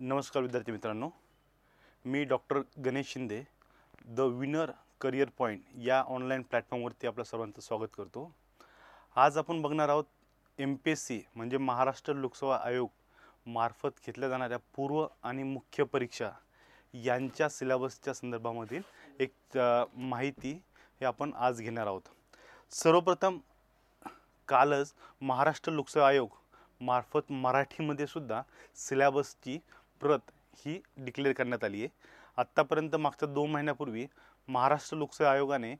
नमस्कार विद्यार्थी मित्रांनो, मी doctor Ganesh Shinde the Winner Career Point या ऑनलाईन प्लॅटफॉर्मवरती आपलं सर्वांचं स्वागत करतो. आज आपण बघणार आहोत MPSC म्हणजे महाराष्ट्र लोकसेवा आयोग मार्फत घेतल्या जाणाऱ्या पूर्व आणि मुख्य परीक्षा यांच्या सिलेबसच्या संदर्भामधील एक माहिती हे आपण आज घेणार आहोत. सर्वप्रथम कालच महाराष्ट्र लोकसेवा आयोग मार्फत मराठीमध्ये सुद्धा सिलेबसची प्रत ही डिक्लेअर करण्यात आली आहे. आत्तापर्यंत मागच्या 2 महिन्यापूर्वी महाराष्ट्र लोकसेवा आयोगाने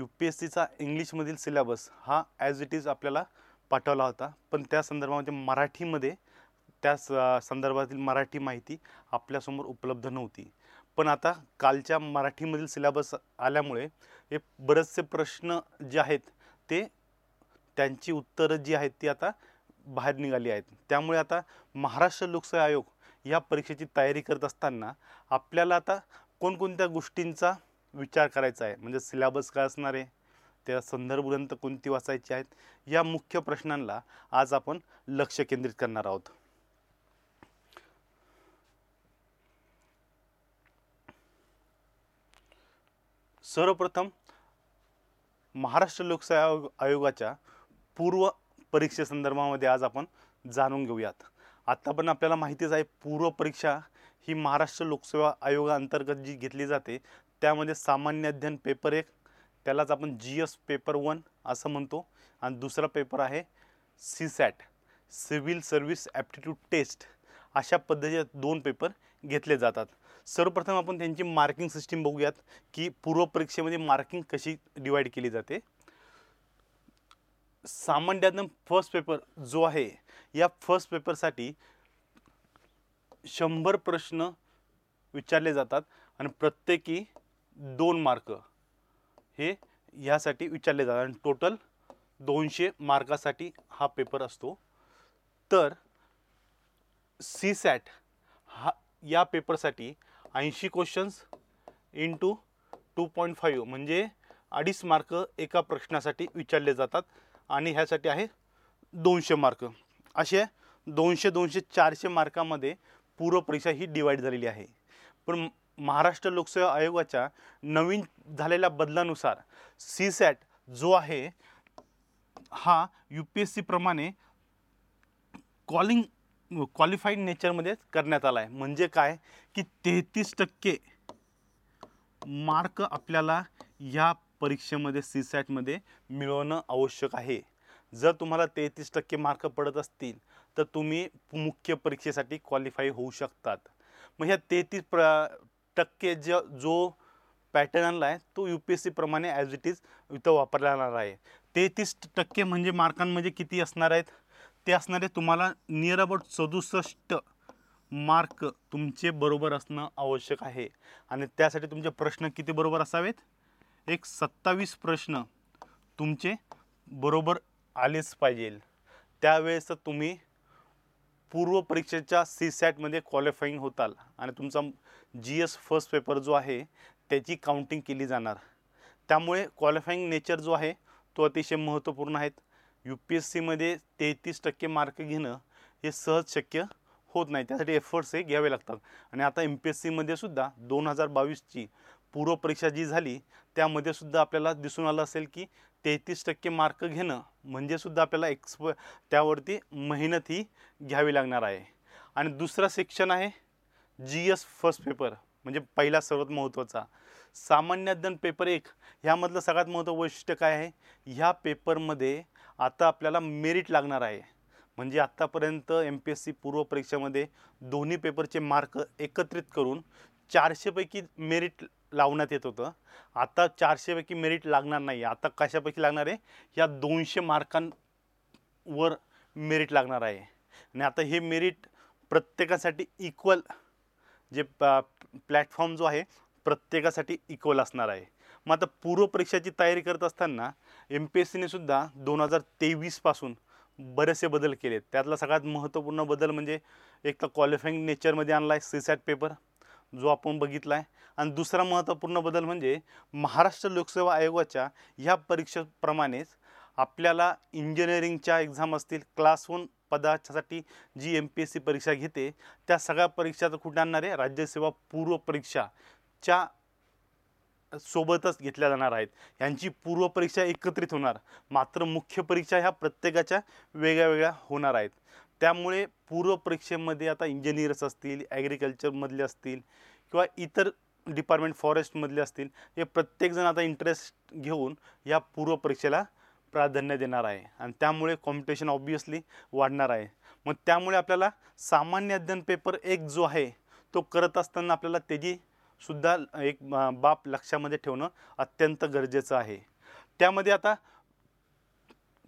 UPSCचा इंग्लिशमधील सिलेबस हा ॲज इट इज आपल्याला पाठवला होता, पण त्या संदर्भामध्ये मराठीमध्ये त्या संदर्भातील मराठी माहिती आपल्यासमोर उपलब्ध नव्हती. पण आता कालच्या मराठीमधील सिलेबस आल्यामुळे हे बरेचसे प्रश्न जे आहेत ते त्यांची उत्तरं जी आहेत ती आता बाहेर निघाली आहेत. त्यामुळे आता महाराष्ट्र लोकसेवा आयोग या परीक्षेची तयारी करत असताना आपल्याला आता कोणकोणत्या गोष्टींचा विचार करायचा आहे, म्हणजे सिलेबस काय असणार आहे, त्या संदर्भग्रंथ कोणती वाचायची आहेत, या मुख्य प्रश्नांना आज आपण लक्ष केंद्रित करणार आहोत. सर्वप्रथम महाराष्ट्र लोकसेवा आयोगाच्या पूर्व परीक्षेसंदर्भामध्ये आज आपण जाणून घेऊयात. आत्ता पण आपल्याला माहितीच आहे, पूर्व परीक्षा ही महाराष्ट्र लोकसेवा आयोगाअंतर्गत जी घेतली जाते त्यामध्ये सामान्य अध्ययन पेपर 1, त्यालाच आपण GS पेपर 1 असं म्हणतो, आणि दुसरा पेपर आहे CSAT civil service aptitude test, अशा पद्धतीचे 2 पेपर घेतले जातात. सर्वप्रथम आपण त्यांची मार्किंग सिस्टीम बघूयात की पूर्व परीक्षेमध्ये मार्किंग कशी डिवाईड केली जाते. सामान्यतः फर्स्ट पेपर जो आहे या फर्स्ट पेपरसाठी 100 प्रश्न विचारले जातात आणि प्रत्येकी 2 मार्क हे ह्यासाठी विचारले जातात आणि टोटल 200 मार्कासाठी हा पेपर असतो. तर CSAT हा या पेपरसाठी 80 क्वेश्चन्स इंटू 2.5 म्हणजे 2.5 मार्क एका प्रश्नासाठी विचारले जातात आणि ह्यासाठी आहे 200 मार्क. असे 200, 200, 400 मार्कामध्ये पूर्वपरीक्षा ही डिवाईड झालेली आहे. पण महाराष्ट्र लोकसेवा आयोगाच्या नवीन झालेल्या बदलानुसार CSAT जो आहे हा UPSC प्रमाणे क्वालिफाईड नेचरमध्ये करण्यात आला आहे. म्हणजे काय की 33% मार्क आपल्याला या परीक्षेमध्ये CSATमध्ये मिळवणं आवश्यक आहे. जर तुम्हाला 33% मार्क पडत असतील तर तुम्ही मुख्य परीक्षेसाठी क्वालिफाय होऊ शकतात. मग ह्या 33% जो पॅटर्न आणला आहे तो UPSC प्रमाणे ॲज इट इज इथं वापरला जाणार आहे. 33% म्हणजे मार्कांमध्ये किती असणार आहेत, ते असणारे तुम्हाला नियर अबाउट 67 मार्क तुमचे बरोबर असणं आवश्यक आहे. आणि त्यासाठी तुमचे प्रश्न किती बरोबर असावेत, एक 27 प्रश्न तुमचे बरोबर आलेच पाहिजे. त्यावेळेस तुम्ही पूर्व परीक्षेच्या CSATमध्ये क्वालिफाईंग होताल आणि तुमचा GS फर्स्ट पेपर जो आहे त्याची काउंटिंग केली जाणार. त्यामुळे क्वालिफाईंग नेचर जो आहे तो अतिशय महत्त्वपूर्ण आहेत. UPSCमध्ये 33% मार्क घेणं हे सहज शक्य होत नाही, त्यासाठी एफर्ट्स हे घ्यावे लागतात. आणि आता MPSCमध्ये सुद्धा 2022ची पूर्वपरीक्षा जी झाली त्यामध्ये सुद्धा आपल्याला दिसून आलं असेल की 33% मार्क घेणं म्हणजे सुद्धा आपल्याला त्यावरती मेहनत ही घ्यावी लागणार आहे. आणि दुसरा सेक्शन आहे GS फर्स्ट पेपर म्हणजे पहिला सर्वात महत्त्वाचा सामान्य अध्ययन पेपर 1. ह्यामधलं सगळ्यात महत्त्वाचं वैशिष्ट्य काय आहे, ह्या पेपरमध्ये आता आपल्याला मेरिट लागणार आहे. म्हणजे आत्तापर्यंत MPSC पूर्व परीक्षेमध्ये दोन्ही पेपरचे मार्क एकत्रित करून 400पैकी मेरिट लावण्यात येत होतं. आता 400पैकी मेरिट लागणार नाही, आता कशापैकी लागणार आहे, या 200 मार्कांवर मेरिट लागणार आहे. आणि आता हे मेरिट प्रत्येकासाठी इक्वल, जे प्लॅटफॉर्म जो आहे प्रत्येकासाठी इक्वल असणार आहे. मग आता पूर्वपरीक्षाची तयारी करत असताना MPSCने सुद्धा 2023पासून बरेचसे बदल केले. त्यातला सगळ्यात महत्त्वपूर्ण बदल म्हणजे एक तर क्वालिफाईंग नेचरमध्ये आणला आहे CSAT पेपर जो आपण बघितला आहे, आणि दुसरा महत्त्वपूर्ण बदल म्हणजे महाराष्ट्र लोकसेवा आयोगाच्या ह्या परीक्षेप्रमाणेच आपल्याला इंजिनिअरिंगच्या एक्झाम असतील, क्लास 1 पदासाठी जी MPSC परीक्षा घेते त्या सगळ्या परीक्षा तर कुठे आणणार आहे, राज्यसेवा पूर्व परीक्षाच्या सोबतच घेतल्या जाणार आहेत. यांची पूर्वपरीक्षा एकत्रित होणार, मात्र मुख्य परीक्षा ह्या प्रत्येकाच्या वेगळ्या वेगळ्या होणार आहेत. त्यामुळे पूर्वपरीक्षेमध्ये आता इंजिनियर्स असतील, ॲग्रिकल्चरमधले असतील किंवा इतर डिपार्टमेंट फॉरेस्टमधले असतील, हे प्रत्येकजण आता इंटरेस्ट घेऊन या पूर्वपरीक्षेला प्राधान्य देणार आहे आणि त्यामुळे कॉम्पिटिशन ऑब्वियसली वाढणार आहे. मग त्यामुळे आपल्याला सामान्य अध्ययन पेपर 1 जो आहे तो करत असताना आपल्याला त्याचीसुद्धा एक बाब लक्षामध्ये ठेवणं अत्यंत गरजेचं आहे. त्यामध्ये आता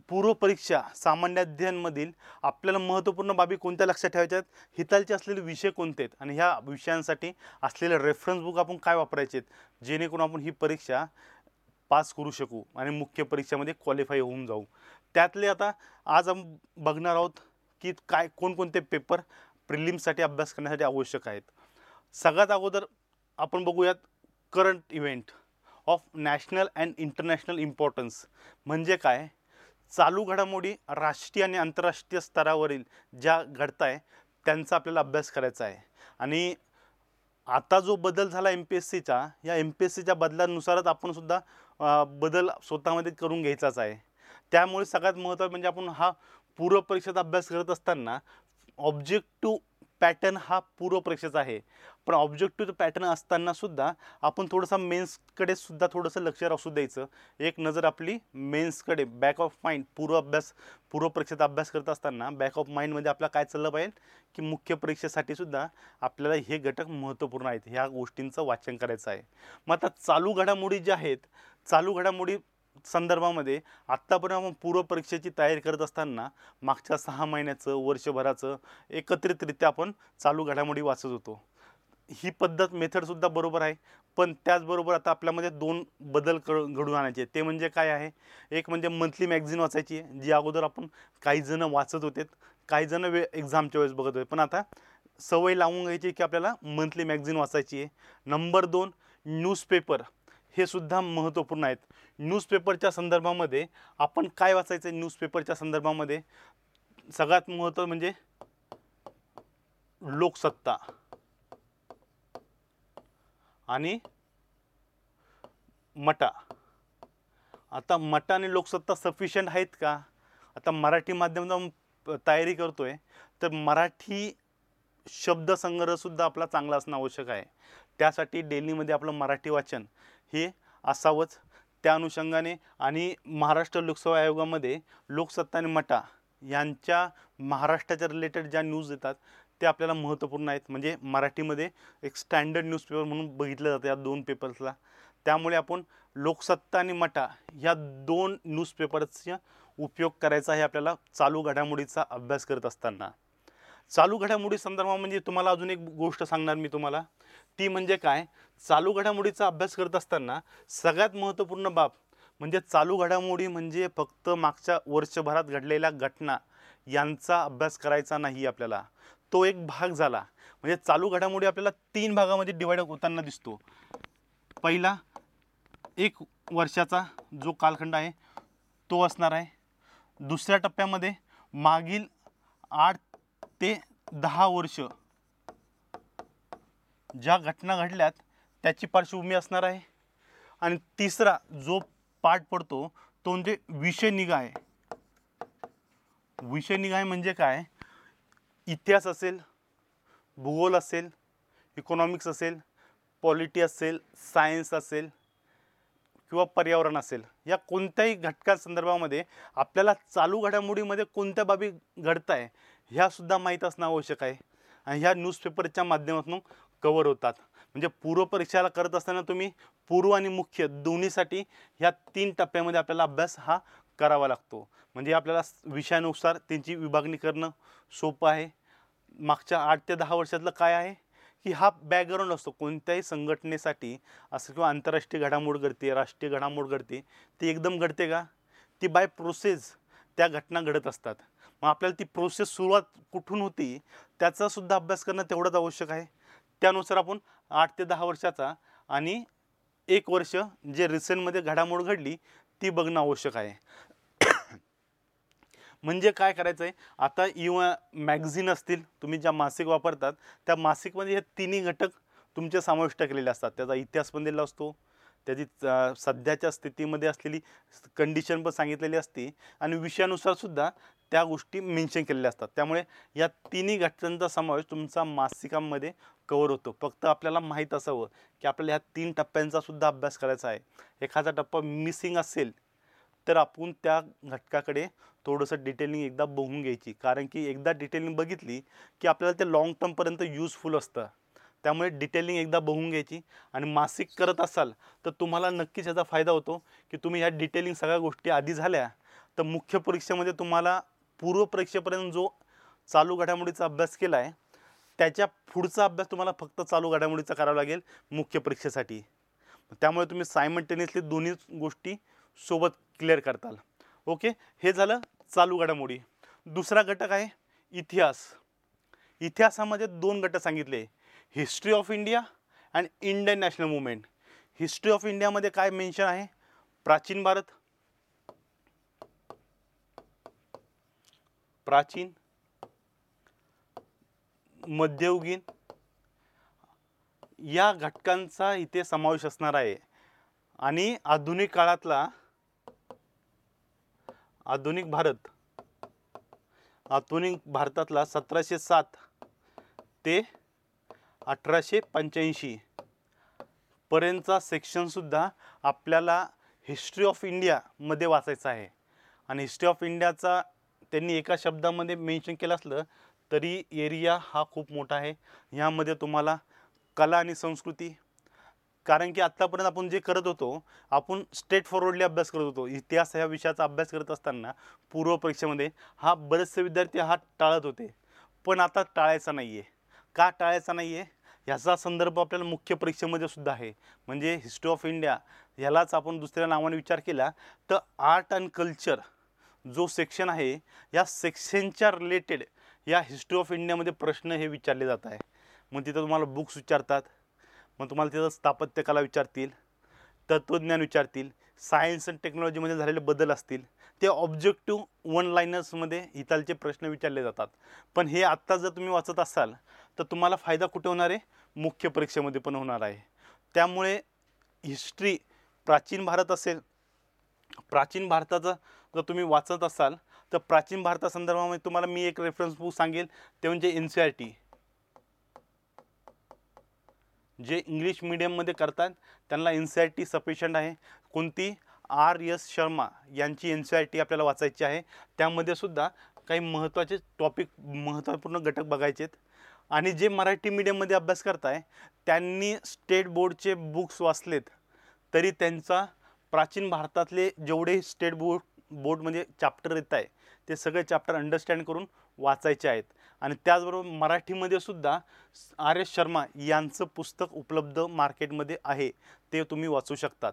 पूर्वपरीक्षा सामान्य अध्ययनमधील आपल्याला महत्त्वपूर्ण बाबी कोणत्या लक्षात ठेवायच्या आहेत, हितालचे असलेले विषय कोणते आहेत आणि ह्या विषयांसाठी असलेले रेफरन्स बुक आपण काय वापरायचे आहेत, जेणेकरून आपण ही परीक्षा पास करू शकू आणि मुख्य परीक्षेमध्ये क्वालिफाय होऊन जाऊ. त्यातले आता आज आपण बघणार आहोत की काय कोणकोणते पेपर प्रिलिम्ससाठी अभ्यास करण्यासाठी आवश्यक आहेत. सगळ्यात अगोदर आपण बघूयात current event of national and international importance म्हणजे काय, चालू घडामोडी राष्ट्रीय आणि आंतरराष्ट्रीय स्तरावरील ज्या घडत आहे त्यांचा आपल्याला अभ्यास करायचा आहे. आणि आता जो बदल झाला MPSCचा, या MPSCच्या बदलानुसारच आपणसुद्धा बदल स्वतःमध्ये करून घ्यायचाच आहे. त्यामुळे सगळ्यात महत्त्वाचं म्हणजे आपण हा पूर्वपरीक्षेचा अभ्यास करत असताना ऑब्जेक्टिव्ह पॅटर्न हा पूर्वपरीक्षेचा आहे, पण ऑब्जेक्टिव्ह पॅटर्न असतानासुद्धा आपण थोडंसं मेन्सकडे सुद्धा थोडंसं लक्ष असू द्यायचं. एक नजर आपली मेन्सकडे बॅक ऑफ माइंड, पूर्वपरीक्षेचा अभ्यास करत असताना बॅक ऑफ माइंडमध्ये आपल्याला काय चाललं पाहिजे की मुख्य परीक्षेसाठीसुद्धा आपल्याला हे घटक महत्त्वपूर्ण आहेत, ह्या गोष्टींचं वाचन करायचं आहे. मग आता चालू घडामोडी ज्या आहेत, चालू घडामोडी संदर्भामध्ये आत्तापर्यंत आपण पूर्वपरीक्षेची तयारी करत असताना मागच्या 6 महिन्याचं वर्षभराचं एकत्रितरित्या आपण चालू घडामोडी वाचत होतो. ही पद्धत मेथडसुद्धा बरोबर आहे, पण त्याचबरोबर आता आपल्यामध्ये 2 बदल घडून आणायचे. ते म्हणजे काय आहे, एक म्हणजे मंथली मॅगझिन वाचायची, जी अगोदर आपण काही जणं वाचत होते, काही जणं एक्झामच्या वेळेस बघत होते, पण आता सवय लावून घ्यायची की आपल्याला मंथली मॅगझिन वाचायची आहे. नंबर 2 न्यूजपेपर, हे सुद्धा महत्त्वपूर्ण आहेत. न्यूजपेपरच्या संदर्भामध्ये आपण काय वाचायचं आहे, न्यूजपेपरच्या संदर्भामध्ये सगळ्यात महत्त्वाचं म्हणजे लोकसत्ता आणि मटा. आता मटा आणि लोकसत्ता सफिशियंट आहेत का, आता मराठी माध्यमातून तयारी करतोय तर मराठी शब्दसंग्रहसुद्धा आपला चांगला असणं आवश्यक आहे. त्यासाठी डेलीमध्ये आपलं मराठी वाचन हे असावंच. त्या अनुषंगाने आणि महाराष्ट्र लोकसेवा आयोगामध्ये लोकसत्ता आणि मटा यांच्या महाराष्ट्राच्या रिलेटेड ज्या न्यूज येतात ते आपल्याला महत्त्वपूर्ण आहेत, म्हणजे मराठीमध्ये एक स्टँडर्ड न्यूजपेपर म्हणून बघितलं जातं या 2 पेपर्सला. त्यामुळे आपण लोकसत्ता आणि मटा ह्या 2 न्यूजपेपरचा उपयोग करायचा आहे आपल्याला चालू घडामोडीचा अभ्यास करत असताना. चालू घडामोडी संदर्भात म्हणजे तुम्हाला अजून एक गोष्ट सांगणार मी तुम्हाला, ती म्हणजे काय, चालू घडामोडीचा अभ्यास करत असताना सगळ्यात महत्त्वपूर्ण बाब म्हणजे चालू घडामोडी म्हणजे फक्त मागच्या वर्षभरात घडलेल्या घटना यांचा अभ्यास करायचा नाही आपल्याला, तो एक भाग झाला. म्हणजे चालू घडामोडी आपल्याला 3 भागामध्ये डिवाइड होताना दिसतो. पहिला 1 वर्षाचा जो कालखंड आहे तो असणार आहे. दुसऱ्या टप्प्यामध्ये मागील 8 ते 10 वर्ष ज्या घटना घडल्यात त्याची पार्श्वभूमी असणार आहे. आणि तिसरा जो पाठ पडतो तो म्हणजे विषय निगा आहे. विषय निगा म्हणजे काय, इतिहास असेल, भूगोल असेल, इकॉनॉमिक्स असेल, पॉलिटी असेल, सायन्स असेल किंवा पर्यावरण असेल, या कोणत्याही घटकासंदर्भामध्ये आपल्याला चालू घडामोडीमध्ये कोणत्या बाबी घडत आहे ह्यासुद्धा माहीत असणं आवश्यक आहे आणि ह्या न्यूजपेपरच्या माध्यमातून कवर होतात. म्हणजे पूर्वपरीक्षाला करत असताना तुम्ही पूर्व आणि मुख्य दोन्हीसाठी ह्या 3 टप्प्यामध्ये आपल्याला अभ्यास हा करावा लागतो. म्हणजे आपल्याला विषयानुसार त्यांची विभागणी करणं सोपं आहे. मागच्या 8 ते 10 वर्षातलं काय आहे की हा बॅकग्राऊंड असतो कोणत्याही संघटनेसाठी, असं किंवा आंतरराष्ट्रीय घडामोड घडते, राष्ट्रीय घडामोड घडते, ती एकदम घडते का, ती बाय प्रोसेस त्या घटना घडत असतात. मग आपल्याला ती प्रोसेस सुरुवात कुठून होती त्याचासुद्धा अभ्यास करणं तेवढंच आवश्यक आहे. त्यानुसार आपण 8 ते 10 वर्षाचा आणि 1 वर्ष जे रिसेंटमध्ये घडामोड घडली ती बघणं आवश्यक आहे. म्हणजे काय करायचं आहे, आता मॅगझिन असतील तुम्ही ज्या मासिक वापरतात त्या मासिकमध्ये हे तिन्ही घटक तुमच्या समाविष्ट केलेले असतात. त्याचा इतिहास पण दिलेला असतो, त्याची सध्याच्या स्थितीमध्ये असलेली कंडिशन पण सांगितलेली असते आणि विषयानुसारसुद्धा त्या गोष्टी मेन्शन केलेल्या असतात. त्यामुळे या तिन्ही घटकांचा समावेश तुमचा मासिकांमध्ये कवर होतो. फक्त आपल्याला माहीत असावं की आपल्याला ह्या तीन टप्प्यांचासुद्धा अभ्यास करायचा आहे. एखादा टप्पा मिसिंग असेल तर आपण त्या घटकाकडे थोडंसं डिटेलिंग एकदा बघून घ्यायची, कारण की एकदा डिटेलिंग बघितली की आपल्याला ते लाँग टर्मपर्यंत यूजफुल असतं. त्यामुळे डिटेलिंग एकदा बघून घ्यायची आणि मासिक करत असाल तर तुम्हाला नक्कीच याचा फायदा होतो की तुम्ही ह्या डिटेलिंग सगळ्या गोष्टी आधी झाल्या तर मुख्य परीक्षेमध्ये तुम्हाला पूर्वपरीक्षेपर्यंत जो चालू घडामोडीचा अभ्यास केला आहे त्याच्या पुढचा अभ्यास तुम्हाला फक्त चालू घडामोडीचा करावा लागेल मुख्य परीक्षेसाठी. त्यामुळे तुम्ही सायमल्टेनियसली दोन्ही गोष्टी सोबत क्लिअर करताल. ओके, हे झालं चालू घडामोडी. दुसरा घटक आहे इतिहास. इतिहासामध्ये दोन घटक सांगितले, history of India and Indian national movement. History of इंडियामध्ये काय मेन्शन आहे, प्राचीन भारत, प्राचीन, मध्ययुगीन या घटकांचा इथे समावेश असणार आहे आणि आधुनिक काळातला आधुनिक भारत, आधुनिक भारतातला 1707 ते 1885 पर्यंतचा सेक्शनसुद्धा आपल्याला हिस्ट्री ऑफ इंडियामध्ये वाचायचा आहे. आणि हिस्ट्री ऑफ इंडियाचा त्यांनी एका शब्दामध्ये मेन्शन केलं असलं तरी एरिया हा खूप मोठा आहे. ह्यामध्ये तुम्हाला कला आणि संस्कृती, कारण की आत्तापर्यंत आपण जे करत होतो आपण स्ट्रेट फॉरवर्डली अभ्यास करत होतो. इतिहास ह्या विषयाचा अभ्यास करत असताना पूर्वपरीक्षेमध्ये हा बरेचसे विद्यार्थी हा टाळत होते, पण आता टाळायचा नाही आहे. का टाळायचा नाही आहे, ह्याचा संदर्भ आपल्याला मुख्य परीक्षेमध्ये सुद्धा आहे. म्हणजे हिस्ट्री ऑफ इंडिया ह्यालाच आपण दुसऱ्या नावाने विचार केला तर आर्ट अँड कल्चर जो सेक्शन आहे या सेक्शनच्या रिलेटेड या हिस्ट्री ऑफ इंडियामध्ये प्रश्न हे विचारले जात आहे. मग तिथं तुम्हाला बुक्स विचारतात, मग तुम्हाला तिथं स्थापत्यकला विचारतील, तत्त्वज्ञान विचारतील, सायन्स अँड टेक्नॉलॉजीमध्ये झालेले बदल असतील, ते ऑब्जेक्टिव्ह वन लायनर्समध्ये इथालचे प्रश्न विचारले जातात. पण हे आत्ता जर तुम्ही वाचत असाल तर तुम्हाला फायदा कुठे होणार आहे, मुख्य परीक्षेमध्ये पण होणार आहे. त्यामुळे हिस्ट्री प्राचीन भारत असेल, प्राचीन भारताचा जर तुम्ही वाचत असाल तर प्राचीन भारतासंदर्भामध्ये तुम्हाला मी एक रेफरन्स बुक सांगेल, ते म्हणजे NCERT, जे इंग्लिश मिडियममध्ये करतात त्यांना NCERT सफिशियंट आहे. कोणती, RS शर्मा यांची NCERT आपल्याला वाचायची आहे. त्यामध्ये सुद्धा काही महत्त्वाचे टॉपिक, महत्त्वपूर्ण घटक बघायचे आहेत. आणि जे मराठी मीडियममध्ये अभ्यास करताय त्यांनी स्टेट बोर्डचे बुक्स वाचलेत तरी त्यांचा प्राचीन भारतातले जेवढे स्टेट बोर्ड म्हणजे चॅप्टर येत आहे ते सगळे चॅप्टर अंडरस्टँड करून वाचायचे आहेत. आणि त्याचबरोबर मराठीमध्ये सुद्धा RS शर्मा यांचं पुस्तक उपलब्ध मार्केटमध्ये आहे, ते तुम्ही वाचू शकतात.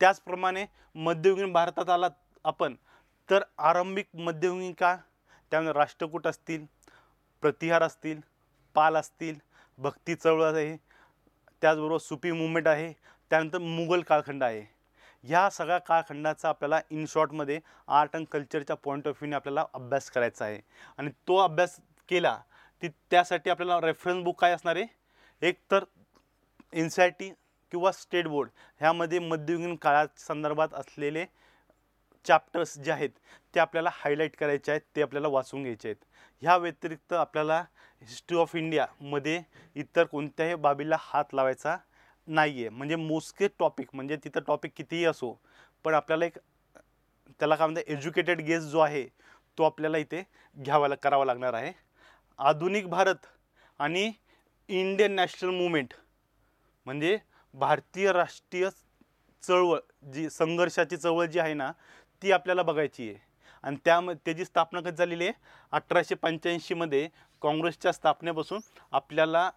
त्याचप्रमाणे मध्ययुगीन भारतात आलात आपण तर आरंभिक मध्ययुगीन काळ, त्यामुळे राष्ट्रकूट असतील, प्रतिहार असतील, पाल असतील, भक्ती चळवळ आहे, त्याचबरोबर सुपी मुवमेंट आहे, त्यानंतर मुघल कालखंड आहे. ह्या सगळ्या काळखंडाचा आपल्याला इन शॉर्टमध्ये आर्ट अँड कल्चरच्या पॉईंट ऑफ व्ह्यूने आपल्याला अभ्यास करायचा आहे. आणि तो अभ्यास केला ती त्यासाठी आपल्याला रेफरन्स बुक काय असणार आहे, एक तर NCERT किंवा स्टेट बोर्ड ह्यामध्ये मध्ययुगीन काळात संदर्भात असलेले चॅप्टर्स जे आहेत ते आपल्याला हायलाईट करायचे आहेत, ते आपल्याला वाचून घ्यायचे आहेत. ह्या व्यतिरिक्त आपल्याला हिस्ट्री ऑफ इंडियामध्ये इतर कोणत्याही बाबीला हात लावायचा नाही आहे. म्हणजे मोजके टॉपिक, म्हणजे तिथं टॉपिक कितीही असो पण आपल्याला एक त्याला काय म्हणतात एज्युकेटेड गेस जो आहे तो आपल्याला इथे करावा लागणार आहे. आधुनिक भारत आणि इंडियन नॅशनल मुवमेंट म्हणजे भारतीय राष्ट्रीय चळवळ जी संघर्षाची चळवळ जी आहे ना ती आपल्याला बघायची आहे. आणि त्याची स्थापना कधी झालेली आहे, 1885 काँग्रेसच्या स्थापनेपासून आपल्याला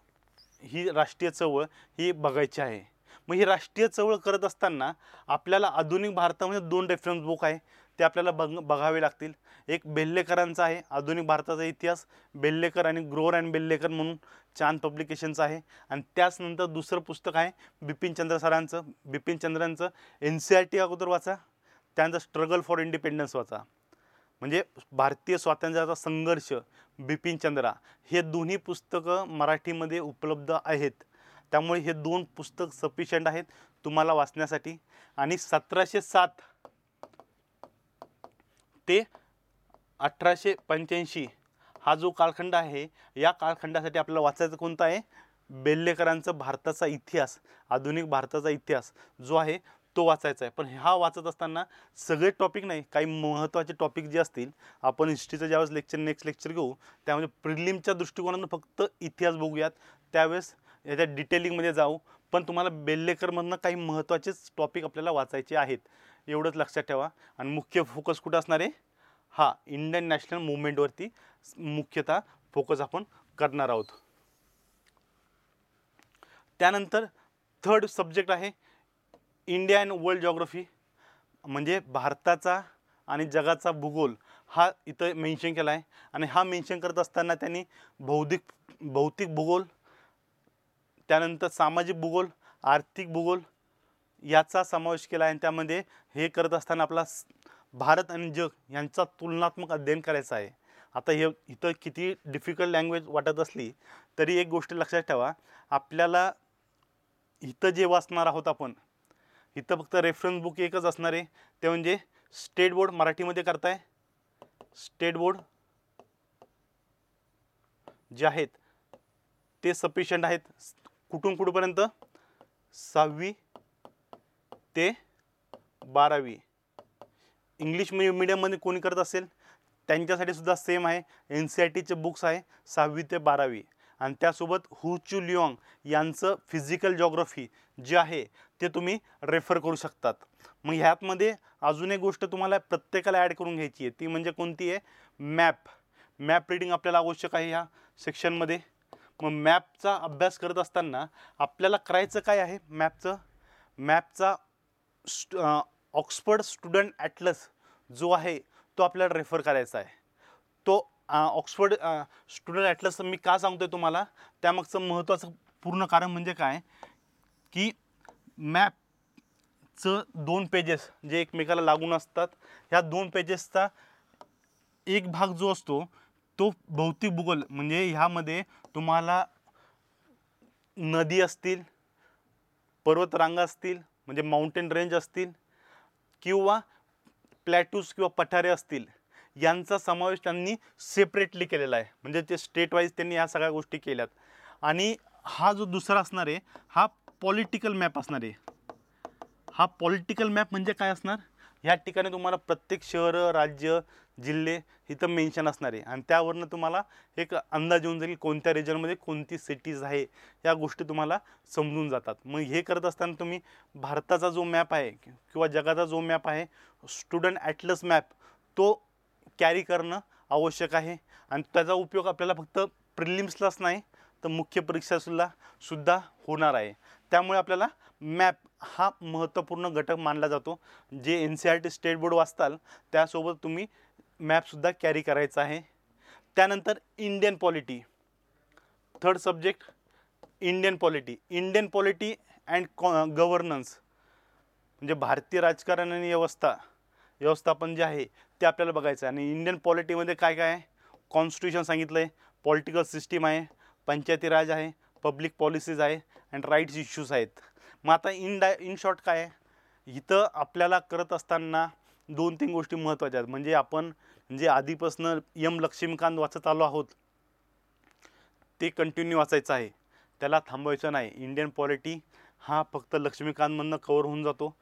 ही राष्ट्रीय चळवळ ही बघायची आहे. मग ही राष्ट्रीय चळवळ करत असताना आपल्याला आधुनिक भारतामध्ये दोन रेफरन्स बुक आहे ते आपल्याला बघावे लागतील. एक बेल्लेकरांचा आहे आधुनिक भारताचा इतिहास, बेल्लेकर आणि ग्रोवर अँड बेल्लेकर म्हणून चांद पब्लिकेशनचं आहे. आणि त्याचनंतर दुसरं पुस्तक आहे बिपिन चंद्र सरांचं, बिपिन चंद्रांचं NCERT अगोदर वाचा, त्यांचं स्ट्रगल फॉर इंडिपेंडन्स वाचा. म्हणजे भारतीय स्वातंत्र्याचा संघर्ष, बिपिन चंद्र हे दोन्ही पुस्तकं मराठीमध्ये उपलब्ध आहेत, त्यामुळे हे दोन पुस्तक सफिशियंट आहेत तुम्हाला वाचण्यासाठी. आणि 1707 ते 1885 हा जो कालखंड आहे या कालखंडासाठी आपल्याला वाचायचं कोणता आहे, बेल्लेकरांचं भारताचा इतिहास, आधुनिक भारताचा इतिहास जो आहे तो वाचायचा आहे. पण हा वाचत असताना सगळे टॉपिक नाही, काही महत्त्वाचे टॉपिक जे असतील आपण हिस्ट्रीचं ज्यावेळेस लेक्चर नेक्स्ट लेक्चर घेऊ त्यामध्ये प्रिलिमच्या दृष्टिकोनातून फक्त इतिहास बघूयात, त्यावेळेस याच्या डिटेलिंगमध्ये जाऊ, पण तुम्हाला बेल्लेकरमधनं काही महत्त्वाचेच टॉपिक आपल्याला वाचायचे आहेत एवढंच लक्षात ठेवा. आणि मुख्य फोकस कुठं असणार आहे, हा इंडियन नॅशनल मुवमेंटवरती मुख्यतः फोकस आपण करणार आहोत. त्यानंतर थर्ड सब्जेक्ट आहे इंडिया अँड वर्ल्ड जॉग्रफी, म्हणजे भारताचा आणि जगाचा भूगोल हा इथं मेन्शन केला आहे. आणि हा मेन्शन करत असताना त्यांनी भौतिक भूगोल, त्यानंतर सामाजिक भूगोल, आर्थिक भूगोल याचा समावेश केला आहे. त्यामध्ये हे करत असताना आपला भारत आणि जग यांचा तुलनात्मक अध्ययन करायचा आहे. आता हे इथं किती डिफिकल्ट लँग्वेज वाटत असली तरी एक गोष्ट लक्षात ठेवा, आपल्याला इथं जे वाचणार आहोत आपण इथं फक्त रेफरन्स बुक एकच असणार आहे, ते म्हणजे स्टेट बोर्ड मराठीमध्ये करताय, स्टेट बोर्ड जे आहेत ते सफिशियंट आहेत. कुठून कुठपर्यंत, 6वी ते 12वी. इंग्लिश मीडियममध्ये कोणी करत असेल त्यांच्यासाठी सुद्धा सेम आहे, एनसीआरटीचे बुक्स आहे 6वी ते 12वी. आणि त्यासोबत हू चू लिओंग यांचं फिजिकल जॉग्रफी जे आहे ते तुम्ही रेफर करू शकतात. मग ह्यातमध्ये अजून एक गोष्ट तुम्हाला प्रत्येकाला ॲड करून घ्यायची आहे, ती म्हणजे कोणती आहे, मॅप रिडिंग आपल्याला आवश्यक आहे ह्या सेक्शनमध्ये. मग मॅपचा अभ्यास करत असताना आपल्याला करायचं काय आहे, मॅपचा ऑक्सफर्ड स्टुडंट ॲटलस जो आहे तो आपल्याला रेफर करायचा आहे. तो ऑक्सफर्ड स्टुडंट ॲटलस मी का सांगतो आहे तुम्हाला, त्यामागचं महत्त्वाचं पूर्ण कारण म्हणजे काय की मॅपचं दोन पेजेस जे एकमेकाला लागून असतात, ह्या दोन पेजेसचा एक भाग जो असतो तो भौतिक भूगोल, म्हणजे ह्यामध्ये तुम्हाला नदी असतील, पर्वतरांगा असतील म्हणजे माउंटेन रेंज असतील किंवा प्लॅटूज किंवा पठारे असतील यांचा समावेश त्यांनी सेपरेटली केलेला आहे, म्हणजे ते स्टेट वाईज त्यांनी ह्या सगळ्या गोष्टी केल्यात. आणि हा जो दुसरा असणार आहे हा पॉलिटिकल मॅप असणार आहे. हा पॉलिटिकल मॅप म्हणजे काय असणार, ह्या ठिकाणी तुम्हाला प्रत्येक शहरं, राज्य, जिल्हे इथं मेन्शन असणार आहे आणि त्यावरनं तुम्हाला एक अंदाज येऊन जाईल कोणत्या रिजनमध्ये कोणती सिटीज आहे, या गोष्टी तुम्हाला समजून जातात. मग हे करत असताना तुम्ही भारताचा जो मॅप आहे किंवा जगाचा जो मॅप आहे स्टुडंट ॲटलस मॅप तो कॅरी करणं आवश्यक आहे. आणि त्याचा उपयोग आपल्याला फक्त प्रिलिम्सलाच नाही तर मुख्य परीक्षासुद्धा होणार आहे, त्यामुळे आपल्याला मॅप हा महत्त्वपूर्ण घटक मानला जातो. जे एनसीआरटी स्टेट बोर्ड वाचताल त्यासोबत तुम्ही मॅपसुद्धा कॅरी करायचा आहे. त्यानंतर Indian polity, third subject Indian polity. Indian polity and governance म्हणजे भारतीय राजकारण आणि व्यवस्थापन जे आहे ते आपल्याला बघायचं आहे. आणि इंडियन पॉलिटीमध्ये काय काय आहे, कॉन्स्टिट्यूशन सांगितलं आहे, पॉलिटिकल सिस्टीम आहे, पंचायती राज आहे, पब्लिक पॉलिसीज आहे अँड राईट्स इश्यूज आहेत. मग आता इन शॉर्ट काय आहे, इथं आपल्याला करत असताना दोन तीन गोष्टी महत्त्वाच्या आहेत, म्हणजे आपण जे आधीपासून लक्ष्मीकांत वाचत आलो आहोत ते कंटिन्यू वाचायचं आहे, त्याला थांबवायचं नाही. इंडियन पॉलिटी हा फक्त लक्ष्मीकांतमधनं कवर होऊन जातो.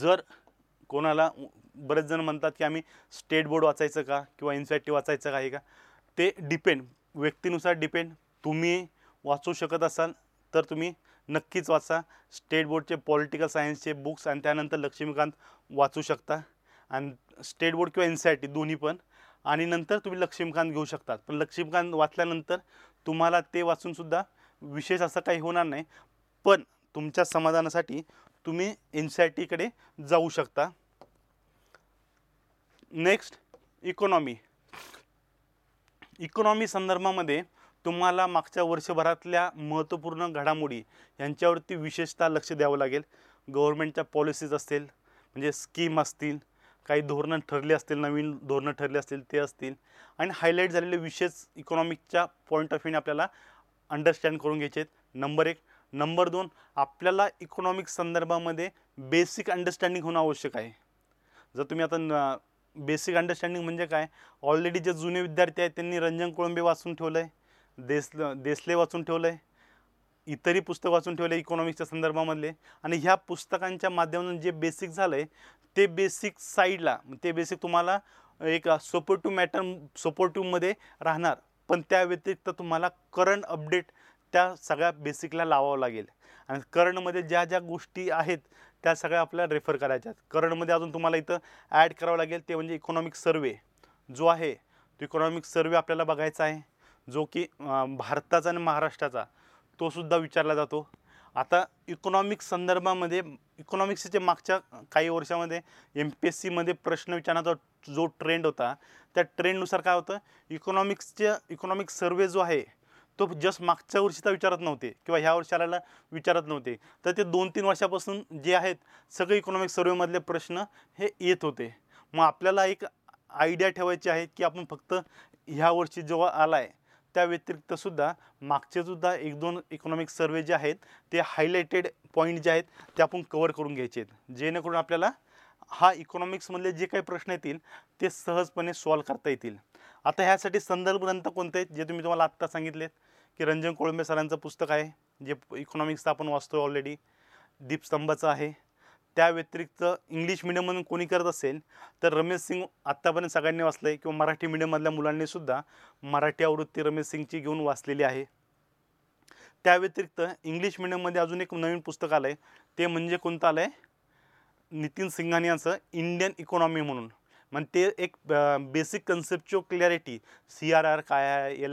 जर कोणाला बरेच जण म्हणतात की आम्ही स्टेट बोर्ड वाचायचं का किंवा एनसीआरटी वाचायचं का, हे का ते डिपेंड, व्यक्तीनुसार डिपेंड. तुम्ही वाचू शकत असाल तर तुम्ही नक्कीच वाचा, स्टेट बोर्डचे पॉलिटिकल सायन्सचे बुक्स आणि त्यानंतर लक्ष्मीकांत वाचू शकता, आणि स्टेट बोर्ड किंवा एनसीआरटी दोन्ही पण, आणि नंतर तुम्ही लक्ष्मीकांत घेऊ शकतात. पण लक्ष्मीकांत वाचल्यानंतर तुम्हाला ते वाचूनसुद्धा विशेष असं काही होणार नाही, पण तुमच्या समाधानासाठी तुम्ही एनसीआरटीकडे जाऊ शकता. नेक्स्ट इकॉनॉमी संदर्भामध्ये तुम्हाला मागच्या वर्षभरातल्या महत्त्वपूर्ण घडामोडी यांच्यावरती विशेषतः लक्ष द्यावं लागेल. गव्हर्नमेंटच्या पॉलिसीज असतील म्हणजे स्कीम असतील, काही धोरणं ठरले असतील, नवीन धोरणं ठरले असतील ते असतील, आणि हायलाईट झालेले विषयच इकॉनॉमिकच्या पॉईंट ऑफ व्ह्यूने आपल्याला अंडरस्टँड करून घ्यायचे आहेत. नंबर एक. नंबर दोन, आपल्याला इकॉनॉमिक संदर्भामध्ये बेसिक अंडरस्टँडिंग होणं आवश्यक आहे. जर तुम्ही आता बेसिक अंडरस्टँडिंग म्हणजे काय, ऑलरेडी जे जुने विद्यार्थी आहेत त्यांनी रंजन कोळंबे वाचून ठेवलं आहे, देसले वाचून ठेवलं आहे, इतरही पुस्तक वाचून ठेवले इकॉनॉमिक्सच्या संदर्भामधले, आणि ह्या पुस्तकांच्या माध्यमातून जे बेसिक झालं आहे ते बेसिक साईडला, ते बेसिक तुम्हाला एक सपोर्टिव्ह मॅटर सपोर्टिव्हमध्ये राहणार, पण त्या व्यतिरिक्त तुम्हाला करंट अपडेट त्या सगळ्या बेसिकला लावावं लागेल. आणि करंटमध्ये ज्या ज्या गोष्टी आहेत त्या सगळ्या आपल्याला रेफर करायच्या आहेत. करंटमध्ये अजून तुम्हाला इथं ॲड करावं लागेल ते म्हणजे इकॉनॉमिक सर्वे जो आहे तो इकॉनॉमिक सर्वे आपल्याला बघायचा आहे, जो की भारताचा आणि महाराष्ट्राचा तोसुद्धा विचारला जातो. आता इकॉनॉमिक संदर्भामध्ये इकॉनॉमिक्सचे मागच्या काही वर्षामध्ये MPSCमध्ये प्रश्न विचारण्याचा जो ट्रेंड होता त्या ट्रेंडनुसार काय होतं, इकॉनॉमिक सर्वे जो आहे तो जस्ट मागच्या वर्षीचा विचारत नव्हते किंवा ह्या वर्षाला विचारत नव्हते, तर ते 2-3 वर्षापासून जे आहेत सगळे इकॉनॉमिक सर्वेमधले प्रश्न हे येत होते. मग आपल्याला एक आयडिया ठेवायची आहे की आपण फक्त ह्या वर्षी जेव्हा आला आहे त्या व्यतिरिक्तसुद्धा मागचेसुद्धा 1-2 इकॉनॉमिक सर्वे जे आहेत ते हायलाइटेड पॉईंट जे आहेत ते आपण कवर करून घ्यायचे आहेत, जेणेकरून आपल्याला हा इकॉनॉमिक्समधले जे काही प्रश्न येतील ते सहजपणे सॉल्व करता येतील. आता ह्यासाठी संदर्भ ग्रंथ कोणते आहेत, जे तुम्हाला आत्ता सांगितलेत की रंजन कोळंबे सरांचं पुस्तक आहे जे इकॉनॉमिक्सचं आपण वाचतो ऑलरेडी, दीपस्तंभाचं आहे, त्या व्यतिरिक्त इंग्लिश मिडियममधून कोणी करत असेल तर रमेश सिंग आत्तापर्यंत सगळ्यांनी वाचलं आहे, किंवा मराठी मिडियममधल्या मुलांनीसुद्धा मराठी आवृत्ती रमेश सिंगची घेऊन वाचलेली आहे. त्या व्यतिरिक्त इंग्लिश मिडियममध्ये अजून एक नवीन पुस्तक आलं आहे, ते म्हणजे कोणतं आलं आहे, नितीन सिंघानी यांचं इंडियन इकॉनॉमी म्हणून. मग ते एक बेसिक कन्सेप्टची क्लॅरिटी, CRR काय आहे,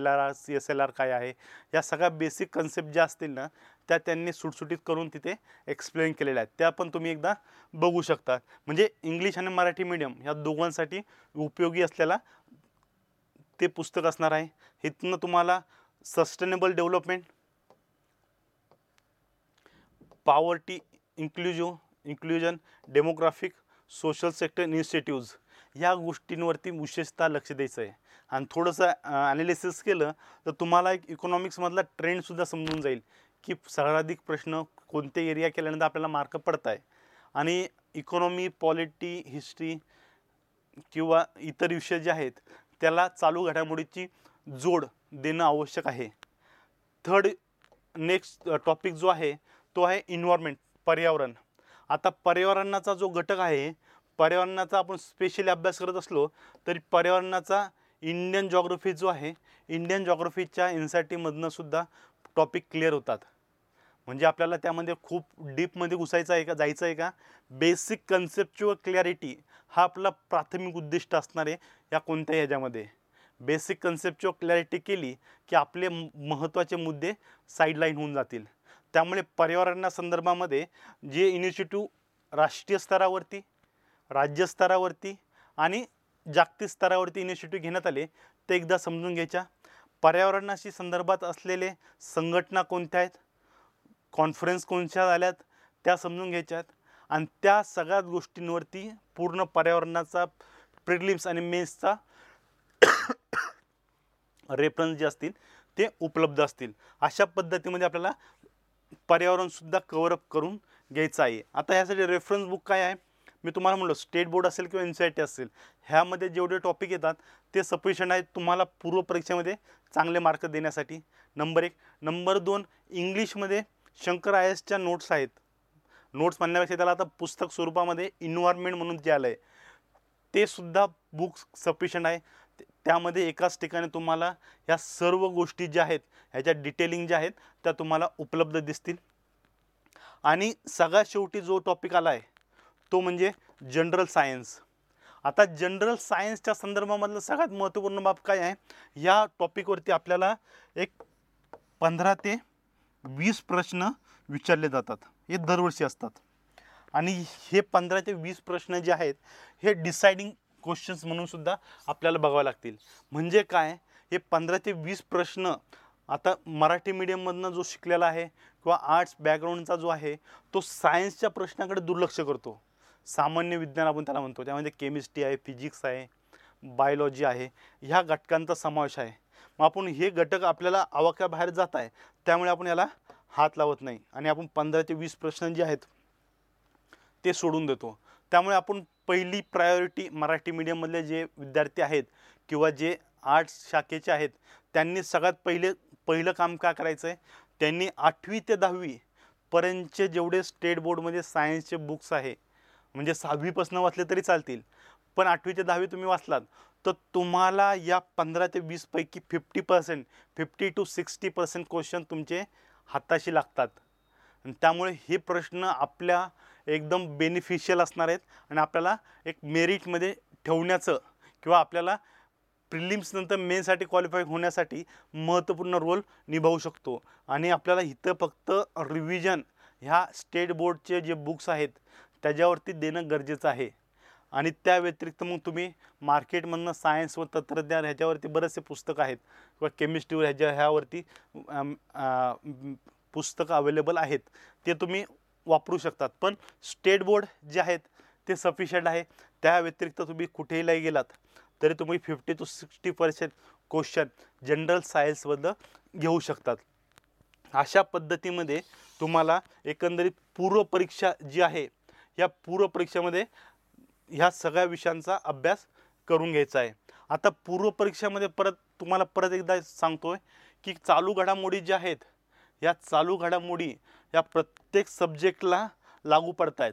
LRR, CSLR काय आहे, या सगळ्या बेसिक कन्सेप्ट ज्या असतील ना त्या त्यांनी सुटसुटीत करून तिथे एक्सप्लेन केलेल्या आहेत, त्या पण तुम्ही एकदा बघू शकता. म्हणजे इंग्लिश आणि मराठी मीडियम ह्या दोघांसाठी उपयोगी असलेला ते पुस्तक असणार आहे. इथनं तुम्हाला sustainable development, poverty, inclusion, demographic, social sector initiatives ह्या गोष्टींवरती विशेषतः लक्ष द्यायचं आहे. आणि थोडंसं ॲनालिसिस केलं तर तुम्हाला एक इकॉनॉमिक्समधला ट्रेंडसुद्धा समजून जाईल की सर्वाधिक प्रश्न कोणते एरिया केल्यानंतर आपल्याला मार्क पडत आहे. आणि इकॉनॉमी, पॉलिटी, हिस्ट्री किंवा इतर विषय जे आहेत त्याला चालू घडामोडीची जोड देणं आवश्यक आहे. थर्ड नेक्स्ट टॉपिक जो आहे तो आहे एन्व्हायरमेंट, पर्यावरण. आता पर्यावरणाचा जो घटक आहे, पर्यावरणाचा आपण स्पेशली अभ्यास करत असलो तरी पर्यावरणाचा इंडियन जॉग्रफी जो आहे, इंडियन जॉग्रफीच्या NCRTमधनंसुद्धा टॉपिक क्लिअर होतात. म्हणजे आपल्याला त्यामध्ये खूप डीपमध्ये घुसायचं आहे का, जायचं आहे का, बेसिक कन्सेप्च्युअल क्लॅरिटी हा आपला प्राथमिक उद्दिष्ट असणार आहे. या कोणत्याही ह्याच्यामध्ये बेसिक कन्सेप्च्युअल क्लॅरिटी केली की आपले महत्त्वाचे मुद्दे साईडलाईन होऊन जातील. त्यामुळे पर्यावरणा संदर्भामध्ये जे इनिशिएटिव्ह राष्ट्रीय स्तरावरती, राज्य स्तरावरती आणि जागतिक स्तरावरती इनिशिएटिव्ह घेण्यात आले ते एकदा समजून घ्यायच्या. पर्यावरणाशी संदर्भात असलेले संघटना कोणत्या आहेत, कॉन्फरन्स कोणत्या झाल्यात त्या समजून घ्यायच्या आहेत. आणि त्या सगळ्या गोष्टींवरती पूर्ण पर्यावरणाचा प्रिलिम्स आणि मेन्सचा रेफरन्स जे असतील ते उपलब्ध असतील. अशा पद्धतीमध्ये आपल्याला पर्यावरणसुद्धा कव्हरअप करून घ्यायचं आहे. आता ह्यासाठी रेफरन्स बुक काय आहे, मी तुम्हाला म्हणलो स्टेट बोर्ड असेल किंवा NCRT असेल ह्यामध्ये जेवढे टॉपिक येतात ते सफिशियंट आहेत तुम्हाला पूर्व परीक्षेमध्ये चांगले मार्क देण्यासाठी. नंबर एक. नंबर दोन, इंग्लिशमध्ये शंकर आयसच्या नोट्स आहेत, नोट्स म्हणण्यापेक्षा त्याला आता पुस्तक स्वरूपामध्ये एन्व्हायरमेंट म्हणून जे आलं आहे ते सुद्धा बुक सफिशियंट आहे. त्यामध्ये एकाच ठिकाणी तुम्हाला ह्या सर्व गोष्टी ज्या आहेत ह्याच्या डिटेलिंग ज्या आहेत त्या तुम्हाला उपलब्ध दिसतील. आणि सगळ्यात शेवटी जो टॉपिक आला आहे तो म्हणजे जनरल सायन्स. आता जनरल सायन्सच्या संदर्भामधलं सगळ्यात महत्त्वपूर्ण बाब काय आहे, या टॉपिकवरती आपल्याला एक 15 ते 20 प्रश्न विचारले जातात, हे दरवर्षी असतात. आणि हे 15 ते 20 प्रश्न जे आहेत हे डिसाइडिंग क्वेश्चन्स म्हणूनसुद्धा आपल्याला बघावं लागतील. म्हणजे काय, हे 15 ते 20 प्रश्न आता मराठी मीडियममधनं जो शिकलेला आहे किंवा आर्ट्स बॅकग्राऊंडचा जो आहे तो सायन्सच्या प्रश्नाकडे दुर्लक्ष करतो, सामान्य विज्ञान आपण त्याला म्हणतो, त्यामध्ये केमिस्ट्री आहे, फिजिक्स आहे, बायोलॉजी आहे, ह्या घटकांचा समावेश आहे. मग आपण हे घटक आपल्याला आवाक्याबाहेर जात आहे त्यामुळे आपण याला हात लावत नाही आणि आपण 15 ते 20 प्रश्न जे आहेत ते सोडून देतो. त्यामुळे आपण पहिली प्रायोरिटी मराठी मीडियममधले जे विद्यार्थी आहेत किंवा जे आर्ट्स शाखेचे आहेत त्यांनी सगळ्यात पहिलं काम का करायचं आहे, त्यांनी 8वी ते 10वीपर्यंतचे जेवढे स्टेट बोर्डमध्ये सायन्सचे बुक्स आहे, म्हणजे 6वीपासून वाचले तरी चालतील, पण 8वी ते 10वी तुम्ही वाचलात तर तुम्हाला या 15 ते 20पैकी 50% 50 to 60% क्वेश्चन तुमचे हाताशी लागतात. आणि त्यामुळे हे प्रश्न आपल्या एकदम बेनिफिशियल असणार आहेत आणि आपल्याला एक मेरिटमध्ये ठेवण्याचं किंवा आपल्याला प्रिलिम्सनंतर मेनसाठी क्वालिफाय होण्यासाठी महत्त्वपूर्ण रोल निभावू शकतो. आणि आपल्याला इथं फक्त रिव्हिजन ह्या स्टेट बोर्डचे जे बुक्स आहेत त्याच्यावरती देणं गरजेचं आहे. आणि त्या व्यतिरिक्त मग तुम्ही मार्केटमधनं सायन्स व तंत्रज्ञान ह्याच्यावरती बरेचसे पुस्तकं आहेत किंवा केमिस्ट्रीवर ह्यावरती पुस्तकं अवेलेबल आहेत, ते तुम्ही वापरू शकतात. पण स्टेट बोर्ड जे आहेत ते सफिशियंट आहे. त्या व्यतिरिक्त तुम्ही कुठेही गेलात तरी तुम्ही 50 to 60% क्वेश्चन जनरल सायन्समधलं घेऊ शकतात. अशा पद्धतीमध्ये तुम्हाला एकंदरीत पूर्वपरीक्षा जी आहे या पूर्वपरीक्षेमध्ये ह्या सगळ्या विषयांचा अभ्यास करून घ्यायचा आहे. आता पूर्वपरीक्षेमध्ये तुम्हाला परत एकदा सांगतो आहे की चालू घडामोडी ज्या आहेत या चालू घडामोडी या प्रत्येक सब्जेक्टला लागू पडत आहेत.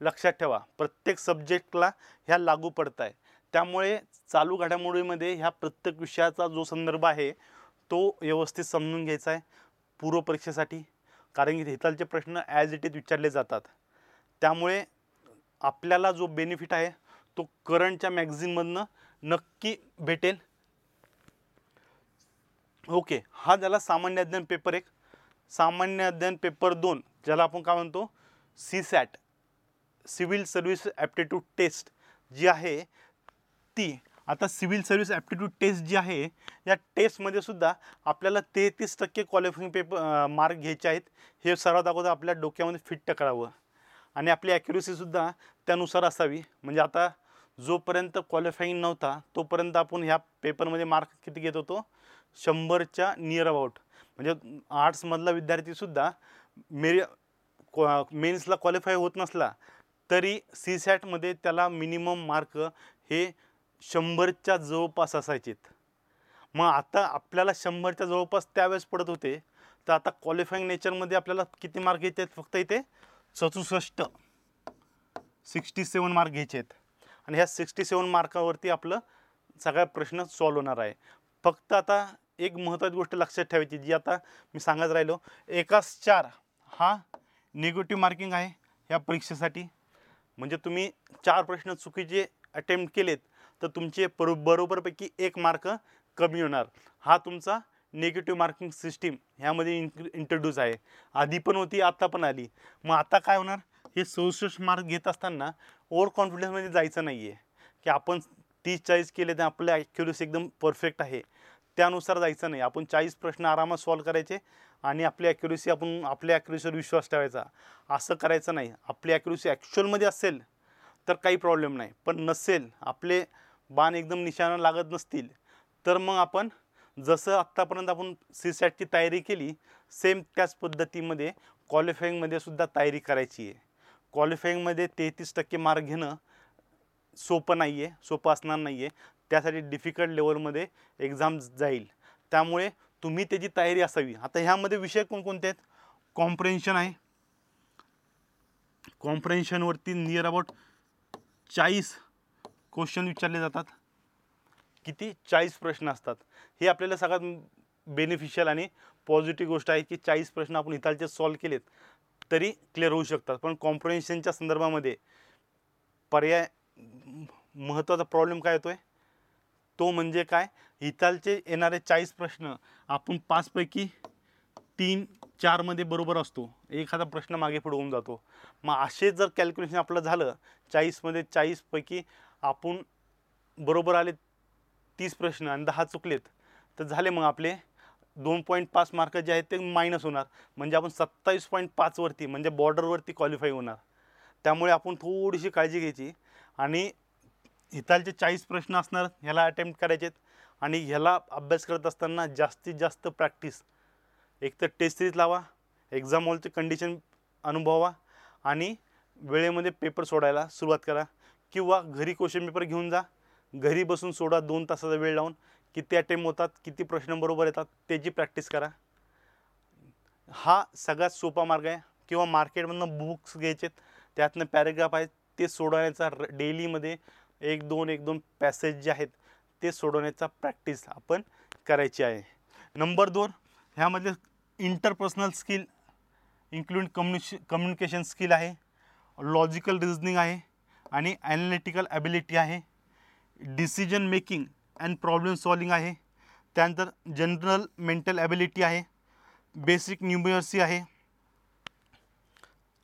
लक्षात ठेवा, प्रत्येक सब्जेक्टला ह्या लागू पडत आहे. त्यामुळे चालू घडामोडीमध्ये ह्या प्रत्येक विषयाचा जो संदर्भ आहे तो व्यवस्थित समजून घ्यायचा आहे पूर्वपरीक्षेसाठी, कारण की हितालचे प्रश्न ॲज इट इज विचारले जातात. त्यामुळे आपल्याला जो बेनिफिट आहे तो करंटच्या मॅगझिनमधनं नक्की भेटेल. ओके, हा झाला सामान्य अध्ययन पेपर 1. सामान्य अध्ययन पेपर 2 ज्याला आपण काय म्हणतो CSAT civil service aptitude test जी आहे ती. आता सिव्हिल सर्व्हिस ॲप्टिट्यूड टेस्ट जी आहे या टेस्टमध्ये सुद्धा आपल्याला 33% क्वालिफाईंग मार्क घ्यायचे आहेत. हे सर्वात अगोदर आपल्या डोक्यामध्ये फिट्ट करावं आणि आपली ॲक्युरेसीसुद्धा त्यानुसार असावी. म्हणजे आता जोपर्यंत क्वालिफाईंग नव्हता तोपर्यंत आपण ह्या पेपरमध्ये मार्क किती घेत होतो, 100च्या नियर अबाउट. म्हणजे आर्ट्समधला विद्यार्थीसुद्धा मेन्सला क्वालिफाय होत नसला तरी CSATमध्ये त्याला मिनिमम मार्क हे 100च्या जवळपास असायचेत. मग आता आपल्याला 100च्या जवळपास त्यावेळेस पडत होते, तर आता क्वालिफाईंग नेचरमध्ये आपल्याला किती मार्क घ्यायचे आहेत, फक्त इथे 67 मार्क घ्यायचे आहेत. आणि ह्या 67 मार्कावरती आपलं सगळा प्रश्न सॉल्व होणार आहे. फक्त आता एक महत्त्वाची गोष्ट लक्षात ठेवायची जी आता मी सांगत राहिलो, 1/4 हा निगेटिव्ह मार्किंग आहे ह्या परीक्षेसाठी. म्हणजे तुम्ही 4 प्रश्न चुकीचे अटेम्प्ट केलेत तर तुमचे बरोबरपैकी 1 मार्क कमी होणार. हा तुमचा निगेटिव्ह मार्किंग सिस्टीम ह्यामध्ये इंट्रोड्यूस आहे. आधी पण होती, आता पण आली. मग आता काय होणार, हे 67 मार्क घेत असताना ओव्हर कॉन्फिडन्समध्ये जायचं नाही आहे की आपण 30-40 केले तर आपलं ॲक्युरेसी एकदम परफेक्ट आहे. त्यानुसार जायचं नाही. आपण 40 प्रश्न आरामात सॉल्व करायचे आणि आपल्या ॲक्युरेसीवर विश्वास ठेवायचा, असं करायचं नाही. आपली ॲक्युरेसी ॲक्च्युअलमध्ये असेल तर काही प्रॉब्लेम नाही, पण नसेल, आपले बाण एकदम निशाणा लागत नसतील तर मग आपण जसं आत्तापर्यंत आपण CSATची तयारी केली सेम त्याच पद्धतीमध्ये क्वालिफाईंगमध्ये सुद्धा तयारी करायची आहे. क्वालिफाईंगमध्ये 33% मार्क घेणं सोपं असणार नाही आहे. त्यासाठी डिफिकल्ट लेवलमध्ये एक्झाम जाईल, त्यामुळे तुम्ही त्याची तयारी असावी. आता ह्यामध्ये विषय कोणकोणते आहेत, कॉम्प्रेन्शन आहे. कॉम्प्रेन्शनवरती नियर अबाउट 40 क्वेश्चन विचारले जातात. किती, 40 प्रश्न असतात. हे आपल्याला सगळ्यात बेनिफिशियल आणि पॉझिटिव्ह गोष्ट आहे की 40 प्रश्न आपण इथालचे सॉल्व केलेत तरी क्लिअर होऊ शकतात. पण कॉम्प्रेन्शनच्या संदर्भामध्ये पर्याय महत्त्वाचा प्रॉब्लेम काय येतो आहे तो म्हणजे काय, इथालचे येणारे 40 प्रश्न आपण 5पैकी 3-4मध्ये बरोबर असतो, एखादा प्रश्न मागे पुढे होऊन जातो. मग असे जर कॅल्क्युलेशन आपलं झालं 40मध्ये 40पैकी आपण बरोबर आले 30 प्रश्न आणि 10 चुकलेत तर झाले मग आपले 2.5 मार्क जे आहेत ते मायनस होणार. म्हणजे आपण 27.5 वरती म्हणजे बॉर्डरवरती क्वालिफाय होणार. त्यामुळे आपण थोडीशी काळजी घ्यायची आणि हितालचे 40 प्रश्न असणार, ह्याला अटेम्प्ट करायचे आणि ह्याला अभ्यास करत असताना जास्तीत जास्त प्रॅक्टिस एक तर टेस्ट सिरीज लावा, एक्झाम हॉलची कंडिशन अनुभवा आणि वेळेमध्ये पेपर सोडायला सुरुवात करा किंवा घरी क्वेश्चन पेपर घेऊन जा, घरी बसून सोडा 2 तासाचा वेळ लावून. किती अटेम्प्ट होतात, किती प्रश्न बरोबर येतात त्याची प्रॅक्टिस करा. हा सगळ्यात सोपा मार्ग आहे. किंवा मार्केटमधनं बुक्स घ्यायचे, त्यातनं पॅरेग्राफ आहेत ते सोडवण्याचा डेलीमध्ये 1-2 पॅसेज जे आहेत ते सोडवण्याचा प्रॅक्टिस आपण करायची आहे. नंबर 2 ह्यामध्ये interpersonal skill include communication skill आहे, लॉजिकल रिजनिंग आहे आणि ॲनालिटिकल ॲबिलिटी आहे, decision making and problem solving आहे, त्यानंतर जनरल मेंटल ॲबिलिटी आहे, बेसिक न्यूमरसी आहे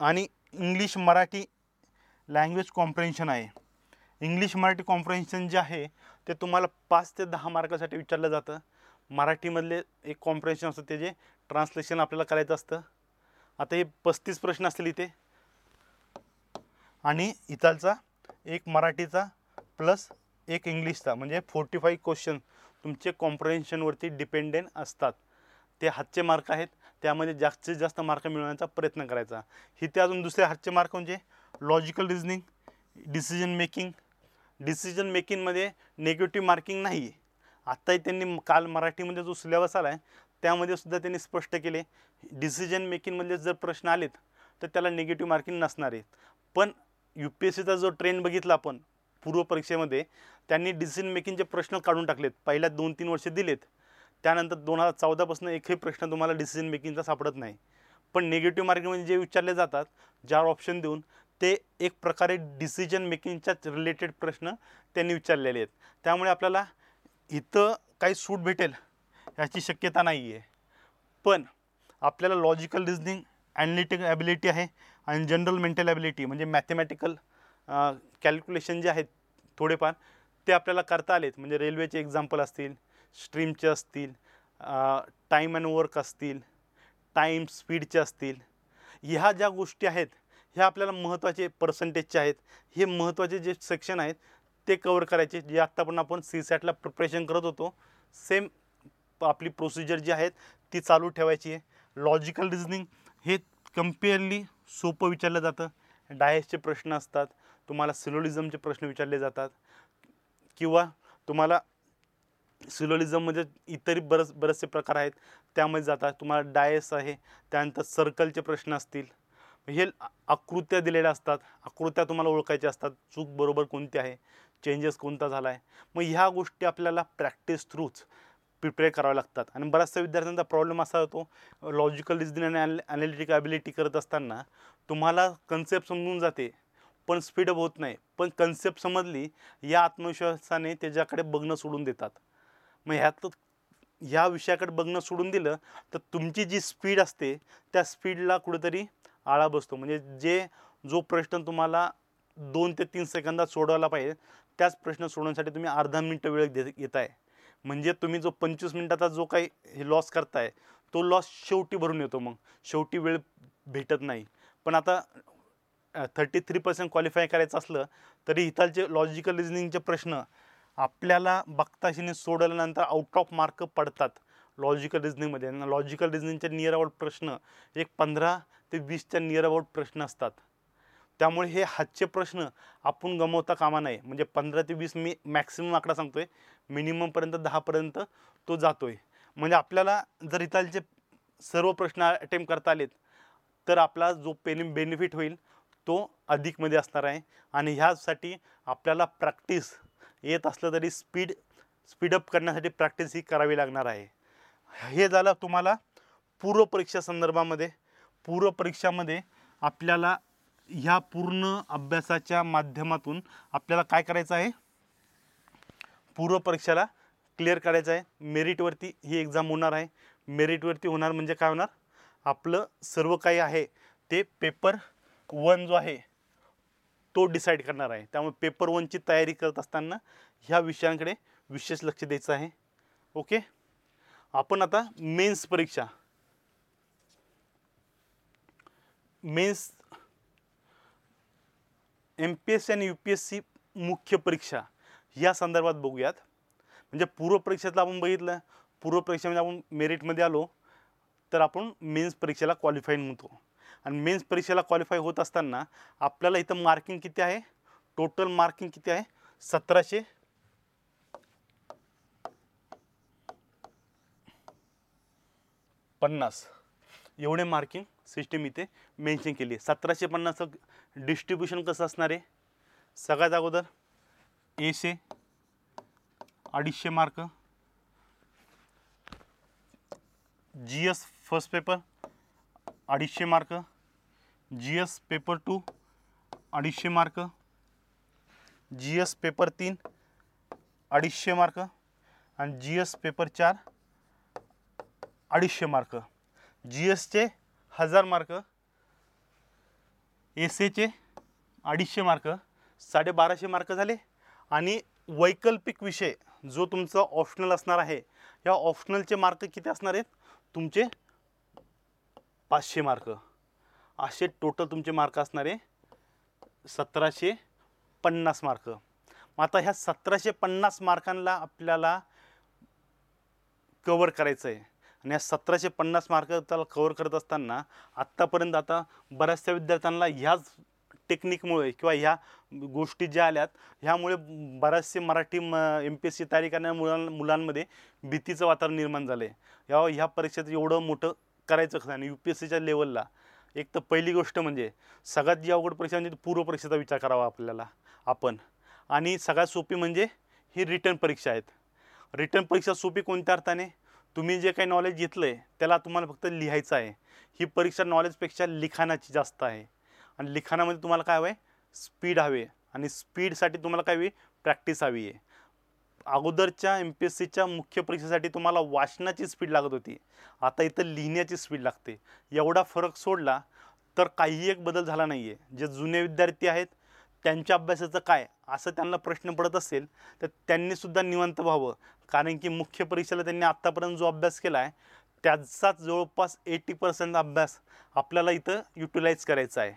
आणि इंग्लिश मराठी लँग्वेज कॉम्प्रेन्शन आहे. इंग्लिश मराठी कॉम्प्रेन्शन जे आहे ते तुम्हाला 5 ते 10 मार्कासाठी विचारलं जातं. मराठीमधले एक कॉम्प्रेन्शन असतं ते जे ट्रान्सलेशन आपल्याला करायचं असतं. आता हे 35 प्रश्न असतील इथे आणि इथालचा एक मराठीचा प्लस एक इंग्लिशचा म्हणजे 45 क्वेश्चन तुमचे कॉम्प्रेन्शनवरती डिपेंडेंट असतात. ते हातचे मार्क आहेत, त्यामध्ये जास्तीत जास्त मार्क मिळवण्याचा प्रयत्न करायचा. इथे अजून दुसरे हातचे मार्क म्हणजे logical reasoning, decision making. Decision मेकिंगमध्ये नेगेटिव्ह मार्किंग नाही. आत्ताही त्यांनी काल मराठीमध्ये जो सिलेबस आला आहे त्यामध्ये सुद्धा त्यांनी स्पष्ट केले डिसिजन मेकिंगमधले जर प्रश्न आलेत तर त्याला निगेटिव्ह मार्किंग नसणार आहे. पण यू पी एस सीचा जो ट्रेंड बघितला आपण पूर्व परीक्षेमध्ये त्यांनी डिसिजन मेकिंगचे प्रश्न काढून टाकलेत. पहिल्या 2-3 वर्ष दिलेत, त्यानंतर 2014पासून एकही प्रश्न तुम्हाला डिसिजन मेकिंगचा सापडत नाही. पण निगेटिव्ह मार्किंगमध्ये जे विचारले जातात ज्यावर ऑप्शन देऊन ते एक प्रकारे डिसिजन मेकिंगच्याच रिलेटेड प्रश्न त्यांनी विचारलेले आहेत. त्यामुळे आपल्याला इथं काही सूट भेटेल याची शक्यता नाही आहे. पण आपल्याला लॉजिकल रिजनिंग, ॲनालिटिकल ॲबिलिटी आहे आणि जनरल मेंटल ॲबिलिटी म्हणजे मॅथमॅटिकल कॅल्क्युलेशन जे आहेत थोडेफार ते आपल्याला करता आलेत. म्हणजे रेल्वेचे एक्झाम्पल असतील, स्ट्रीमचे असतील, टाईम अँड वर्क असतील, टाईम स्पीडचे असतील, ह्या ज्या गोष्टी आहेत ह्या आपल्याला महत्त्वाचे पर्सेंटेजचे आहेत. हे महत्त्वाचे जे सेक्शन आहेत ते कवर करायचे. जे आत्ता पण आपण CSATला प्रिपरेशन करत होतो सेम आपली प्रोसिजर जी आहेत ती चालू ठेवायची आहे. लॉजिकल रिजनिंग हे कम्पेअरली सोपं विचारलं जातं. डायसचे प्रश्न असतात, तुम्हाला सिलोलिझमचे प्रश्न विचारले जातात किंवा तुम्हाला सिलोलिझममध्ये इतर बरेचसे प्रकार आहेत त्यामध्ये जातात. तुम्हाला डायस आहे, त्यानंतर सर्कलचे प्रश्न असतील. हे आकृत्या दिलेल्या असतात, आकृत्या तुम्हाला ओळखायच्या असतात, चूक बरोबर कोणती आहे, चेंजेस कोणता झाला आहे. मग ह्या गोष्टी आपल्याला प्रॅक्टिस थ्रूच प्रिपेअर कराव्या लागतात. आणि बऱ्याचशा विद्यार्थ्यांचा प्रॉब्लेम असा होतो लॉजिकल रिजनिंग आणि ॲनालिटिकल ॲबिलिटी करत असताना तुम्हाला कन्सेप्ट समजून जाते पण स्पीडअप होत नाही. पण कन्सेप्ट समजली या आत्मविश्वासाने त्याच्याकडे बघणं सोडून देतात. मग ह्या विषयाकडे बघणं सोडून दिलं तर तुमची जी स्पीड असते त्या स्पीडला कुठेतरी आळा बसतो. म्हणजे जो प्रश्न तुम्हाला 2 ते 3 सेकंदात सोडवायला पाहिजे त्याच प्रश्न सोडवण्यासाठी तुम्ही अर्धा मिनटं वेळ घेत आहे. म्हणजे तुम्ही जो 25 मिनिटाचा जो काही हे लॉस करताय तो लॉस शेवटी भरून येतो. मग शेवटी वेळ भेटत नाही. पण आता 33% क्वालिफाय करायचं असलं तरी इथालचे लॉजिकल रिजनिंगचे प्रश्न आपल्याला बघताशीने सोडवल्यानंतर आउट ऑफ मार्क पडतात लॉजिकल रिजनिंगमध्ये. लॉजिकल रिजनिंगचे नियर अबाउट प्रश्न एक 15 ते 20च्या नियर अबाउट प्रश्न असतात. त्यामुळे हे हातचे प्रश्न आपण गमवता कामा नाही. म्हणजे 15 ते 20 मी मॅक्सिमम आकडा सांगतो आहे, मिनिममपर्यंत 10पर्यंत तो जातो आहे. म्हणजे आपल्याला जर इथालचे सर्व प्रश्न अटेम्प्ट करता आलेत तर आपला जो बेनिफिट होईल तो अधिकमध्ये असणार आहे. आणि ह्यासाठी आपल्याला प्रॅक्टिस येत असलं तरी स्पीडअप करण्यासाठी प्रॅक्टिस ही करावी लागणार आहे. हे झालं तुम्हाला पूर्वपरीक्षा संदर्भामध्ये. पूर्वपरीक्षामध्ये आपल्याला ह्या पूर्ण अभ्यासाच्या माध्यमातून आपल्याला काय करायचं आहे, पूर्वपरीक्षाला क्लिअर करायचं आहे. मेरिटवरती ही एक्झाम होणार आहे. मेरिटवरती होणार म्हणजे काय होणार, आपलं सर्व काही आहे ते पेपर 1 जो आहे तो डिसाईड करणार आहे. त्यामुळे पेपर 1ची तयारी करत असताना ह्या विषयांकडे विशेष लक्ष द्यायचं आहे. ओके, आपण आता मेन्स MPSC आणि UPSC मुख्य परीक्षा या संदर्भात बघूयात. म्हणजे पूर्वपरीक्षेतला आपण बघितलं, पूर्वपरीक्षा म्हणजे आपण मेरिटमध्ये आलो तर आपण मेन्स परीक्षेला क्वालिफाय होतो. आणि मेन्स परीक्षेला क्वालिफाय होत असताना आपल्याला इथं मार्किंग किती आहे, टोटल मार्किंग किती आहे, 1750 एवढे मार्किंग सिस्टीम इथे मेन्शन केली आहे. 1750चं डिस्ट्रीब्युशन कसं असणार आहे, सगळ्यात अगोदर AC 250 mark, GS first paper 250 mark, GS paper 2 250 mark, GS paper 3 250 mark आणि GS पेपर 4 250 मार्क. GSचे 1000 मार्क, SAचे 250 मार्क, 1250 मार्क झाले. आणि वैकल्पिक विषय जो तुमचा ऑप्शनल असणार आहे, या ऑप्शनलचे मार्क किती असणार आहेत, तुमचे 500 मार्क. असे टोटल तुमचे मार्क असणारे 1750 मार्क. मग आता ह्या 1750 मार्कांना आपल्याला कवर करायचं आहे. आणि या 1750 मार्क त्याला कवर करत असताना आत्तापर्यंत आता बऱ्याचशा विद्यार्थ्यांना ह्याच टेक्निकमुळे किंवा ह्या गोष्टी ज्या आल्यात ह्यामुळे बऱ्याचसे मराठी MPSC तयारी करणाऱ्या मुलांमध्ये भीतीचं वातावरण निर्माण झालं आहे. ह्या परीक्षेचं एवढं मोठं करायचं कसं. आणि UPSCच्या लेवलला एक तर पहिली गोष्ट म्हणजे सगळ्यात जी अवघड परीक्षा म्हणजे पूर्वपरीक्षेचा विचार करावा आपल्याला आपण. आणि सगळ्यात सोपी म्हणजे ही रिटर्न परीक्षा आहेत. रिटर्न परीक्षा सोपी कोणत्या अर्थाने, तुम्ही जे काही नॉलेज घेतलं आहे त्याला तुम्हाला फक्त लिहायचं आहे. ही परीक्षा नॉलेजपेक्षा लिखाणाची जास्त आहे. आणि लिखाणामध्ये तुम्हाला काय हवं आहे, स्पीड हवे. आणि स्पीडसाठी तुम्हाला काय हवी, प्रॅक्टिस हवी आहे. अगोदरच्या MPSCच्या मुख्य परीक्षेसाठी तुम्हाला वाचनाची स्पीड लागत होती, आता इथं लिहिण्याची स्पीड लागते. एवढा फरक सोडला तर काही एक बदल झाला नाही आहे. जे जुने विद्यार्थी आहेत त्यांच्या अभ्यासाचं काय असं त्यांना प्रश्न पडत असेल तर त्यांनीसुद्धा निवांत व्हावं. कारण की मुख्य परीक्षेला त्यांनी आत्तापर्यंत जो अभ्यास केला आहे त्याचाच जवळपास 80% अभ्यास आपल्याला इथं युटिलाइज करायचा आहे.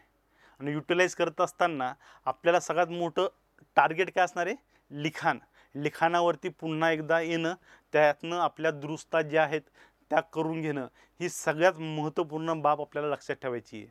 आणि युटिलाइज करत असताना आपल्याला सगळ्यात मोठं टार्गेट काय असणार आहे, लिखाण. लिखाणावरती पुन्हा एकदा येणं, त्यातनं आपल्या दुरुस्त्या ज्या आहेत त्या करून घेणं, ही सगळ्यात महत्त्वपूर्ण बाब आपल्याला लक्षात ठेवायची आहे.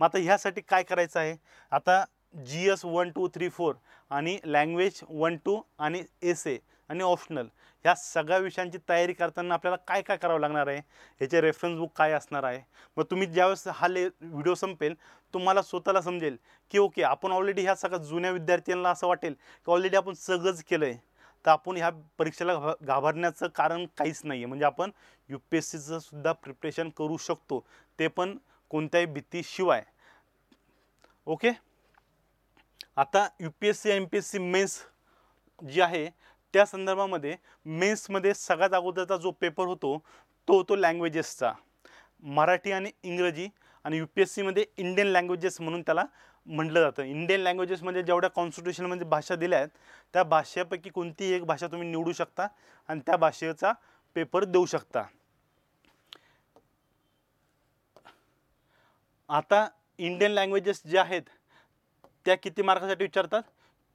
मग आता ह्यासाठी काय करायचं आहे, आता GS 1, 2, 3, 4 आणि लँग्वेज 1, 2 आणि SA आणि ऑप्शनल ह्या सगळ्या विषयांची तयारी करताना आपल्याला काय काय करावं लागणार आहे, याचे रेफरन्स बुक काय असणार आहे. मग तुम्ही ज्यावेळेस हा व्हिडिओ संपेल तुम्हाला स्वतःला समजेल की ओके आपण ऑलरेडी ह्या सगळ्या जुन्या विद्यार्थ्यांना असं वाटेल की ऑलरेडी आपण सगळंच केलं आहे. तर आपण ह्या परीक्षेला घाबरण्याचं कारण काहीच नाही आहे. म्हणजे आपण UPSCचंसुद्धा प्रिपरेशन करू शकतो, ते पण कोणत्याही भीतीशिवाय. ओके, आता UPSC MPSC मेन्स जी आहे त्या संदर्भामध्ये मेन्समध्ये सगळ्यात अगोदरचा जो पेपर होतो तो होतो लँग्वेजेसचा, मराठी आणि इंग्रजी. आणि UPSCमध्ये इंडियन लँग्वेजेस म्हणून त्याला म्हटलं जातं. इंडियन लँग्वेजेस म्हणजे जेवढ्या कॉन्स्टिट्युशनमध्ये भाषा दिल्या आहेत त्या भाषेपैकी कोणतीही एक भाषा तुम्ही निवडू शकता आणि त्या भाषेचा पेपर देऊ शकता. आता इंडियन लँग्वेजेस ज्या आहेत त्या किती मार्कासाठी विचारतात,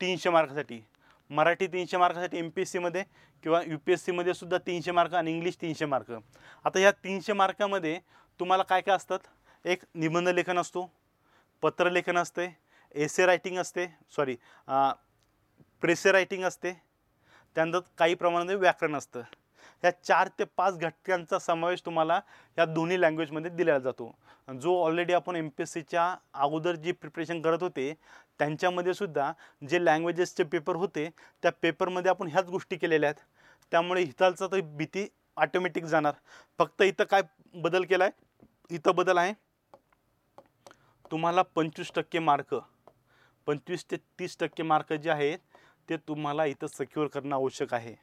300 मार्कासाठी. मराठी 300 मार्कासाठी MPSCमध्ये किंवा UPSCमध्ये सुद्धा 300 मार्क आणि इंग्लिश 300 मार्क. आता ह्या 300 मार्कामध्ये तुम्हाला काय काय असतात, एक निबंध लेखन असतो, पत्रलेखन असते, एसे रायटिंग असते, प्रेसे रायटिंग असते, त्यानंतर काही प्रमाणामध्ये व्याकरण असतं. ह्या 4 ते 5 घटकांचा समावेश तुम्हाला या दोन्ही लँग्वेजमध्ये दिला जातो. जो ऑलरेडी आपण MPSCच्या अगोदर जी प्रिपरेशन करत होते त्यांच्यामध्ये सुद्धा जे लँग्वेजेसचे पेपर होते त्या पेपरमध्ये आपण ह्याच गोष्टी केलेल्या आहेत. त्यामुळे हितालचा तर भीती ऑटोमॅटिक जाणार. फक्त इथं काय बदल केला आहे, इथं बदल आहे तुम्हाला 25% मार्क, 25 ते 30% मार्क जे आहेत ते तुम्हाला इथं सिक्युअर करणं आवश्यक आहे.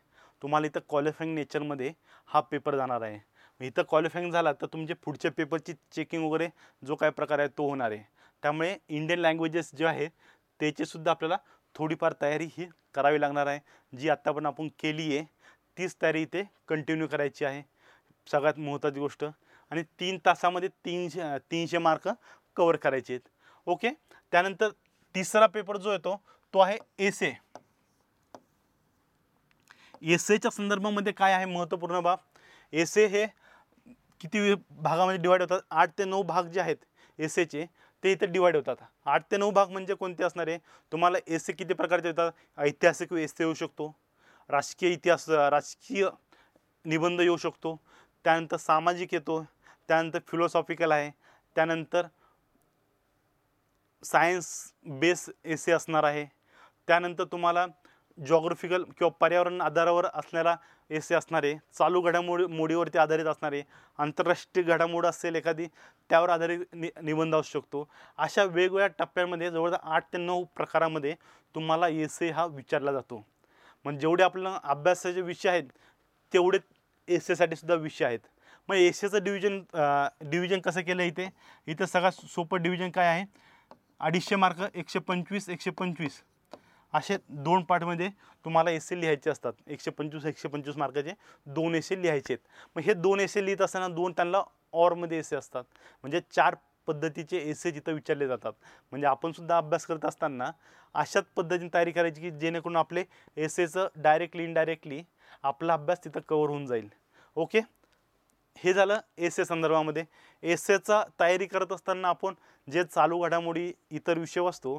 तुम्हाला इथं क्वालिफाईंग नेचरमध्ये हा पेपर जाणार आहे. इथं क्वालिफाईंग झाला तर तुमचे पुढच्या पेपरची चेकिंग वगैरे जो काय प्रकार आहे तो होणार आहे. त्यामुळे इंडियन लँग्वेजेस जे आहे त्याचीसुद्धा आपल्याला थोडीफार तयारी ही करावी लागणार आहे. जी आत्ता पण आपण केली आहे तीच तयारी इथे कंटिन्यू करायची आहे, सगळ्यात महत्त्वाची गोष्ट. आणि 3 तासामध्ये 300 मार्क कवर करायचे आहेत. ओके, त्यानंतर तीसरा पेपर जो येतो तो आहे एसे. एसेच्या संदर्भामध्ये काय आहे महत्त्वपूर्ण बाब, एसे हे किती भागामध्ये डिवाइड होतात, 8 ते 9 भाग जे आहेत एसेचे ते इथे डिवाइड होतात. 8 ते 9 भाग म्हणजे कोणते असणार आहे, तुम्हाला एसे किती प्रकारचे येतात, ऐतिहासिक एसे येऊ शकतो, राजकीय इतिहास राजकीय निबंध येऊ शकतो, त्यानंतर सामाजिक येतो, त्यानंतर फिलॉसॉफिकल आहे, त्यानंतर सायन्स बेस एसे असणार आहे, त्यानंतर तुम्हाला जॉग्राफिकल किंवा पर्यावरण आधारावर असणारा एसे असणार आहे, चालू घडामोडीवरती आधारित असणार आहे, आंतरराष्ट्रीय घडामोड असेल एखादी त्यावर आधारित निबंध असू शकतो. अशा वेगवेगळ्या टप्प्यांमध्ये जवळजवळ 8 ते 9 प्रकारामध्ये तुम्हाला एसे हा विचारला जातो. म्हणजे जेवढे आपल्याला अभ्यासाचे विषय आहेत तेवढे एसेसाठी सुद्धा विषय आहेत. मग एसेचं डिव्हिजन कसं केलं इथे, इथं सगळ्यात सोपं डिव्हिजन काय आहे, 250 मार्क 125 125 असे 2 पार्टमध्ये तुम्हाला एसे लिहायचे असतात. 125 125 मार्काचे 2 एसे लिहायचे आहेत. मग हे 2 एसे लिहित असताना 2 त्यांना ऑरमध्ये एसे असतात, म्हणजे 4 पद्धतीचे एसे जिथं विचारले जातात. म्हणजे आपण सुद्धा अभ्यास करत असताना अशाच पद्धतीने तयारी करायची की जेणेकरून आपले एसेचं डायरेक्टली इनडायरेक्टली आपला अभ्यास तिथं कवर होऊन जाईल. ओके, हे झालं एसे संदर्भामध्ये. एसेचा तयारी करत असताना आपण जे चालू घडामोडी इतर विषय असतो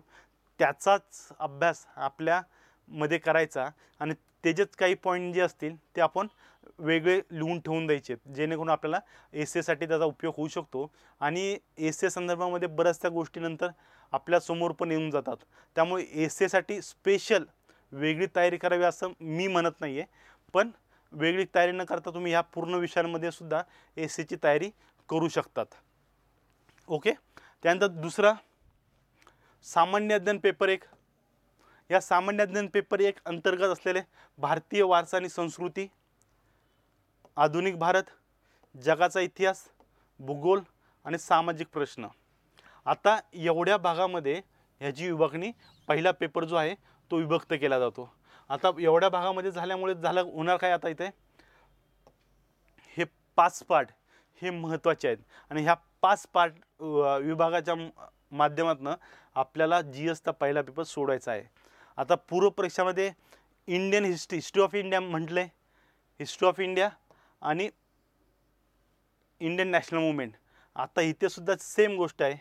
त्याचाच अभ्यास आपल्यामध्ये करायचा आणि त्याचेच काही पॉईंट जे असतील ते आपण वेगळे लिहून ठेवून द्यायचे जेणेकरून आपल्याला एसेसाठी त्याचा उपयोग होऊ शकतो. आणि एसे संदर्भामध्ये बऱ्याचशा गोष्टीनंतर आपल्यासमोर पण येऊन जातात, त्यामुळे एसेसाठी स्पेशल वेगळी तयारी करावी असं मी म्हणत नाही आहे, पण वेगळी तयारी न करता तुम्ही ह्या पूर्ण विषयांमध्ये सुद्धा एसेची तयारी करू शकतात. ओके, त्यानंतर दुसरा सामान्य अध्ययन पेपर 1. या सामान्य अध्ययन पेपर 1 अंतर्गत असलेले भारतीय वारसा आणि संस्कृती, आधुनिक भारत, जगाचा इतिहास, भूगोल आणि सामाजिक प्रश्न, आता एवढ्या भागामध्ये ह्याची विभागणी पहिला पेपर जो आहे तो विभक्त केला जातो. आता एवढ्या भागामध्ये झाल्यामुळे होणार काय, आता इथे हे 5 पार्ट हे महत्त्वाचे आहेत आणि ह्या 5 पार्ट विभागाच्या माध्यमातून आपल्याला GS चा पहिला पेपर सोडवायचा आहे. आता पूर्वपरीक्षामध्ये इंडियन हिस्ट्री ऑफ इंडिया म्हटलं आहे, हिस्ट्री ऑफ इंडिया आणि इंडियन नॅशनल मुवमेंट, आता इथे सुद्धा सेम गोष्ट आहे.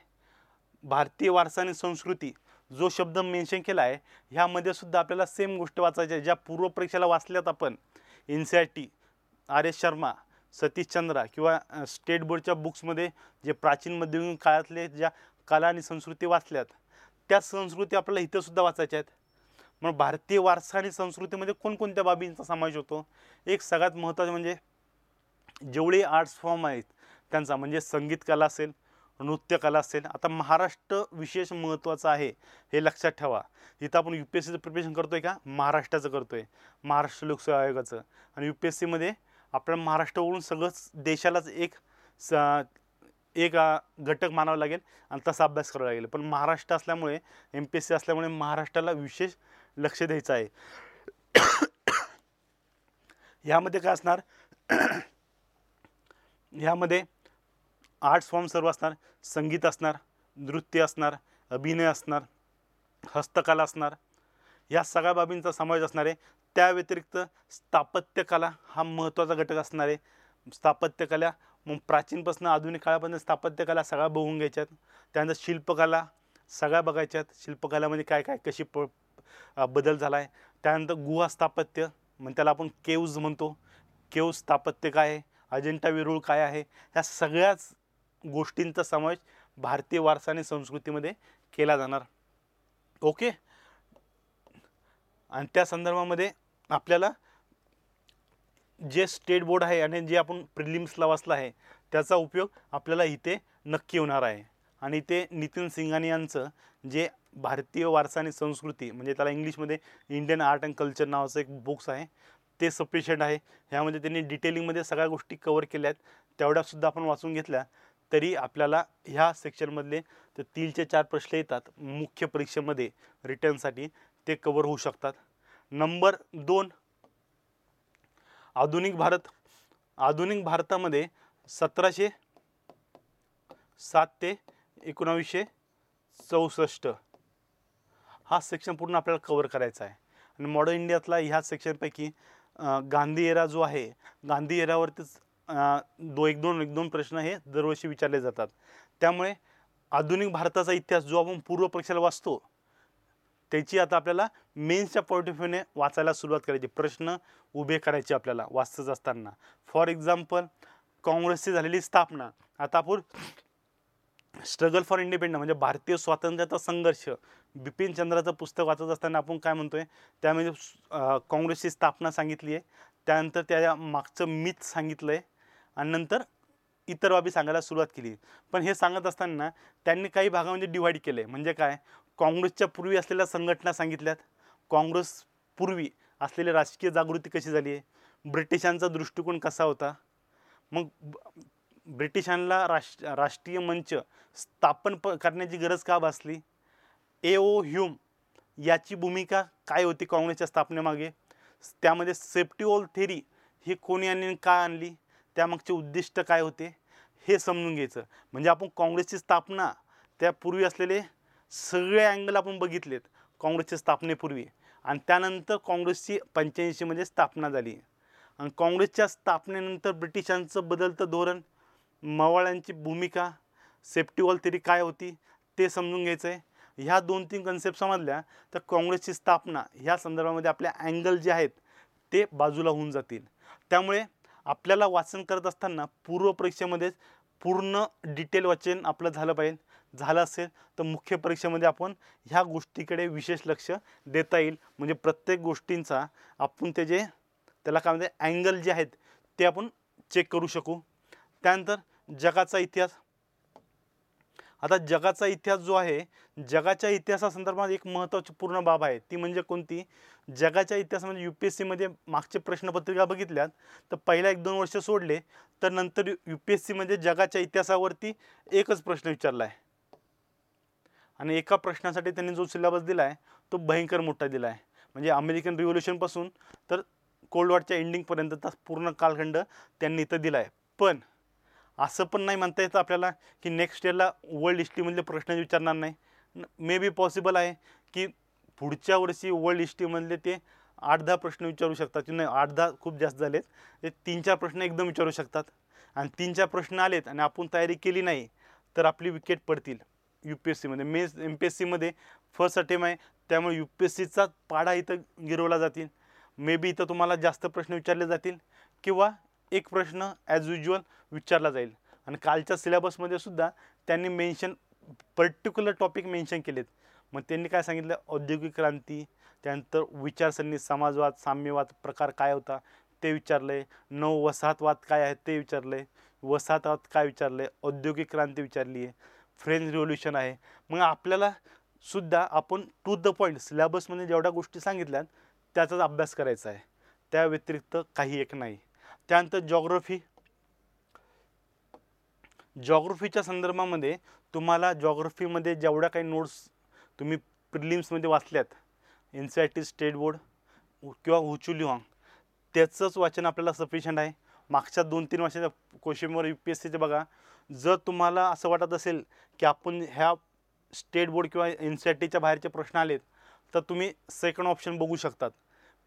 भारतीय वारसा आणि संस्कृती जो शब्द मेन्शन केला आहे ह्यामध्ये सुद्धा आपल्याला सेम गोष्ट वाचायची आहे, ज्या पूर्वपरीक्षेला वाचल्यात आपण NCRT, RS शर्मा, सतीशचंद्रा किंवा स्टेट बोर्डच्या बुक्समध्ये जे प्राचीन मध्ययुगीन काळातले ज्या कला आणि संस्कृती वाचल्यात त्या संस्कृती आपल्याला इथंसुद्धा वाचायच्या आहेत. मग भारतीय वारसा आणि संस्कृतीमध्ये कोणकोणत्या बाबींचा समावेश होतो, एक सगळ्यात महत्त्वाचं म्हणजे जेवढे आर्ट्स फॉर्म आहेत त्यांचा, म्हणजे संगीत कला असेल, नृत्यकला असेल. आता महाराष्ट्र विशेष महत्त्वाचं आहे हे लक्षात ठेवा. इथं आपण UPSCचं प्रिपरेशन करतो आहे का, महाराष्ट्राचं करतो आहे, महाराष्ट्र लोकसेवा आयोगाचं, आणि UPSCमध्ये आपल्याला महाराष्ट्र वळून सगळंच देशालाच एक घटक मानावा लागेल आणि तसा अभ्यास करावा लागेल. पण महाराष्ट्र असल्यामुळे MPSC असल्यामुळे महाराष्ट्राला विशेष लक्ष द्यायचं आहे. ह्यामध्ये काय असणार, ह्यामध्ये आर्ट्स फॉर्म सर्व असणार, संगीत असणार, नृत्य असणार, अभिनय असणार, हस्तकला असणार, या सगळ्या बाबींचा समावेश असणार आहे. त्या व्यतिरिक्त स्थापत्यकला हा महत्त्वाचा घटक असणार आहे. स्थापत्यकला मग प्राचीनपासून आधुनिक काळापर्यंत स्थापत्यकला सगळ्या बघून घ्यायच्यात. त्यानंतर शिल्पकला सगळ्या बघायच्यात, शिल्पकलामध्ये काय काय कशी बदल झाला आहे. त्यानंतर गुहा स्थापत्य, म्हणजे त्याला आपण केव्ज म्हणतो, केव्ज स्थापत्य काय आहे, अजिंठा वेरूळ काय आहे, ह्या सगळ्याच गोष्टींचा समावेश भारतीय वारसा आणि संस्कृतीमध्ये केला जाणार. ओके, आणि त्या संदर्भामध्ये आपल्याला जे स्टेट बोर्ड आहे आणि जे आपण प्रिलिम्सला वाचला आहे त्याचा उपयोग आपल्याला इथे नक्की होणार आहे. आणि इथे नितीन सिंघानी यांचं जे भारतीय वारसा आणि संस्कृती, म्हणजे त्याला इंग्लिशमध्ये इंडियन आर्ट अँड कल्चर नावाचं एक बुक्स आहे, ते सफिशियंट आहे. ह्यामध्ये त्यांनी डिटेलिंगमध्ये सगळ्या गोष्टी कवर केल्या आहेत, तेवढ्यासुद्धा आपण वाचून घेतल्या तरी आपल्याला ह्या सेक्शनमधले ते 3 ते 4 प्रश्न येतात मुख्य परीक्षेमध्ये रिटर्नसाठी, ते कवर होऊ शकतात. नंबर 2 आधुनिक भारत. आधुनिक भारतामध्ये 1707 ते 1964 हा सेक्शन पूर्ण आपल्याला कव्हर करायचा आहे. आणि मॉडर्न इंडियातला ह्या सेक्शनपैकी गांधी एरा जो आहे, गांधी एरावरतीच एक दोन प्रश्न हे दरवर्षी विचारले जातात. त्यामुळे आधुनिक भारताचा इतिहास जो आपण पूर्व परीक्षेला वाचतो त्याची आता आपल्याला मेन्सच्या पॉईंट ऑफ व्ह्यूने वाचायला सुरुवात करायची, प्रश्न उभे करायचे आपल्याला वाचत असताना. फॉर एक्झाम्पल, काँग्रेसची झालेली स्थापना, आता आपण स्ट्रगल फॉर इंडिपेंडन्स म्हणजे भारतीय स्वातंत्र्याचा संघर्ष, बिपिन चंद्राचं पुस्तक वाचत असताना आपण काय म्हणतोय, त्यामध्ये काँग्रेसची स्थापना सांगितली आहे, त्यानंतर त्या मागचं मिथ सांगितलं आहे आणि नंतर इतर बाबी सांगायला सुरुवात केली. पण हे सांगत असताना त्यांनी काही भागामध्ये डिवाईड केलं आहे. म्हणजे काय, काँग्रेसच्या पूर्वी असलेल्या संघटना सांगितल्यात, काँग्रेस पूर्वी असलेली राजकीय जागृती कशी झाली आहे, ब्रिटिशांचा दृष्टिकोन कसा होता, मग ब्रिटिशांना राष्ट्रीय मंच स्थापन करण्याची गरज का भासली, A.O. ह्यूम याची भूमिका काय होती काँग्रेसच्या स्थापनेमागे, त्यामध्ये सेफ्टी ओल थेरी ही कोणी आणि का आणली, त्यामागचे उद्दिष्ट काय होते, हे समजून घ्यायचं. म्हणजे आपण काँग्रेसची स्थापना त्यापूर्वी असलेले सगळे अँगल आपण बघितलेत काँग्रेसच्या स्थापनेपूर्वी, आणि त्यानंतर काँग्रेसची 85 मध्ये स्थापना झाली, आणि काँग्रेसच्या स्थापनेनंतर ब्रिटिशांचं बदलतं धोरण, मवाळ्यांची भूमिका, सेफ्टी वॉल थेरी काय होती ते समजून घ्यायचं आहे. ह्या 2-3 कन्सेप्ट समजल्या तर काँग्रेसची स्थापना ह्या संदर्भामध्ये आपल्या अँगल जे आहेत ते बाजूला होऊन जातील. त्यामुळे आपल्याला वाचन करत असताना पूर्व परीक्षेमध्येच पूर्ण डिटेल वाचन आपलं झालं पाहिजे. झालं असेल तर मुख्य परीक्षेमध्ये आपण ह्या गोष्टीकडे विशेष लक्ष देता येईल. म्हणजे प्रत्येक गोष्टींचा आपण त्याला काय म्हणते अँगल जे आहेत ते आपण चेक करू शकू. त्यानंतर जगाचा इतिहास, आता जगाचा इतिहास जो आहे, जगाच्या इतिहासासंदर्भात एक महत्त्वाची पूर्ण बाब आहे, ती म्हणजे कोणती, जगाच्या इतिहासामध्ये यूपीएससीमध्ये मागचे प्रश्नपत्रिका बघितल्यात तर पहिल्या 1-2 वर्ष सोडले तर नंतर यूपीएससीमध्ये जगाच्या इतिहासावरती एकच प्रश्न विचारला आहे, आणि एका प्रश्नासाठी त्यांनी जो सिलेबस दिला आहे तो भयंकर मोठा दिला आहे. म्हणजे अमेरिकन रिव्होल्युशनपासून तर कोल्ड वॉरच्या एंडिंगपर्यंतचा पूर्ण कालखंड त्यांनी इथं दिला आहे. पण असं पण नाही म्हणता येतं आपल्याला की नेक्स्ट इयरला वर्ल्ड हिस्ट्रीमधले प्रश्न विचारणार नाही. मे बी पॉसिबल आहे की पुढच्या वर्षी वर्ल्ड हिस्ट्रीमधले ते 8-10 प्रश्न विचारू शकतात, की नाही 8-10 खूप जास्त झालेत, ते 3-4 प्रश्न एकदम विचारू शकतात. आणि 3-4 प्रश्न आलेत आणि आपण तयारी केली नाही तर आपली विकेट पडतील यू पी एस सीमध्ये. मेन्स MPSCमध्ये फर्स्ट अटेम्प्ट आहे त्यामुळे यू पी एस सीचा पाढा इथं गिरवला जातील. मे बी इथं तुम्हाला जास्त प्रश्न विचारले जातील किंवा एक प्रश्न ॲज युज्युअल विचारला जाईल. आणि कालच्या सिलेबसमध्ये सुद्धा त्यांनी पर्टिक्युलर टॉपिक मेन्शन केलेत. मग त्यांनी काय सांगितलं, औद्योगिक क्रांती, त्यानंतर विचारसरणी, समाजवाद, साम्यवाद प्रकार काय होता ते विचारलं आहे, वसाहतवाद काय आहे ते विचारलं आहे, वसाहतवाद काय विचारलं आहे, औद्योगिक क्रांती विचारली आहे, फ्रेंच रिव्होल्युशन आहे. मग आपल्याला सुद्धा आपण टू द पॉईंट सिलेबसमध्ये जेवढ्या गोष्टी सांगितल्यात त्याचाच अभ्यास करायचा आहे, त्या व्यतिरिक्त काही एक नाही. त्यानंतर जॉग्रफी, जॉग्रफीच्या संदर्भामध्ये तुम्हाला जॉग्रफीमध्ये जेवढ्या काही नोट्स तुम्ही प्रिलिम्समध्ये वाचल्यात, NCERT, स्टेट बोर्ड किंवा हुचुलिहांग, त्याचंच वाचन आपल्याला सफिशियंट आहे. मागच्या 2-3 वर्षाच्या क्वेश्चनवर UPSCचे बघा, जर तुम्हाला असं वाटत असेल की आपण ह्या स्टेट बोर्ड किंवा NCERTच्या बाहेरचे प्रश्न आलेत तर तुम्ही सेकंड ऑप्शन बघू शकतात.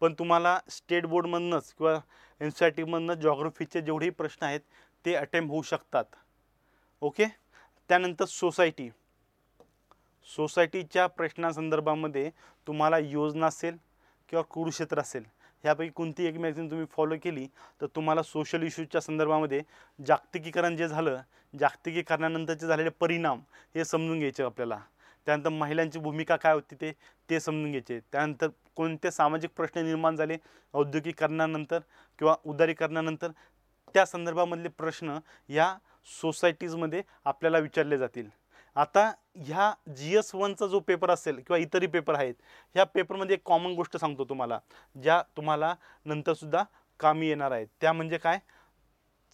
पण तुम्हाला स्टेट बोर्डमधूनच किंवा NCERTमधूनच जॉग्रफीचे जेवढेही प्रश्न आहेत ते अटेम्प्ट होऊ शकतात. ओके. त्यानंतर सोसायटीच्या प्रश्नासंदर्भामध्ये तुम्हाला योजना असेल किंवा कुरुक्षेत्र असेल ह्यापैकी कोणती एक मॅगझिन तुम्ही फॉलो केली तर तुम्हाला सोशल इश्यूच्या संदर्भामध्ये जागतिकीकरण जे झालं, जागतिकीकरणानंतरचे झालेले परिणाम हे समजून घ्यायचे आपल्याला. त्यानंतर महिलांची भूमिका काय होती ते समजून घ्यायचे. त्यानंतर कोणते सामाजिक प्रश्न निर्माण झाले औद्योगिकरणानंतर किंवा उदारीकरणानंतर, त्या संदर्भामधले प्रश्न या सोसायटीजमध्ये आपल्याला विचारले जातील. आता ह्या GS1चा जो पेपर असेल किंवा इतरही पेपर आहेत, ह्या पेपरमध्ये एक कॉमन गोष्ट सांगतो तुम्हाला, ज्या तुम्हाला नंतरसुद्धा कामी येणार आहेत, त्या म्हणजे काय,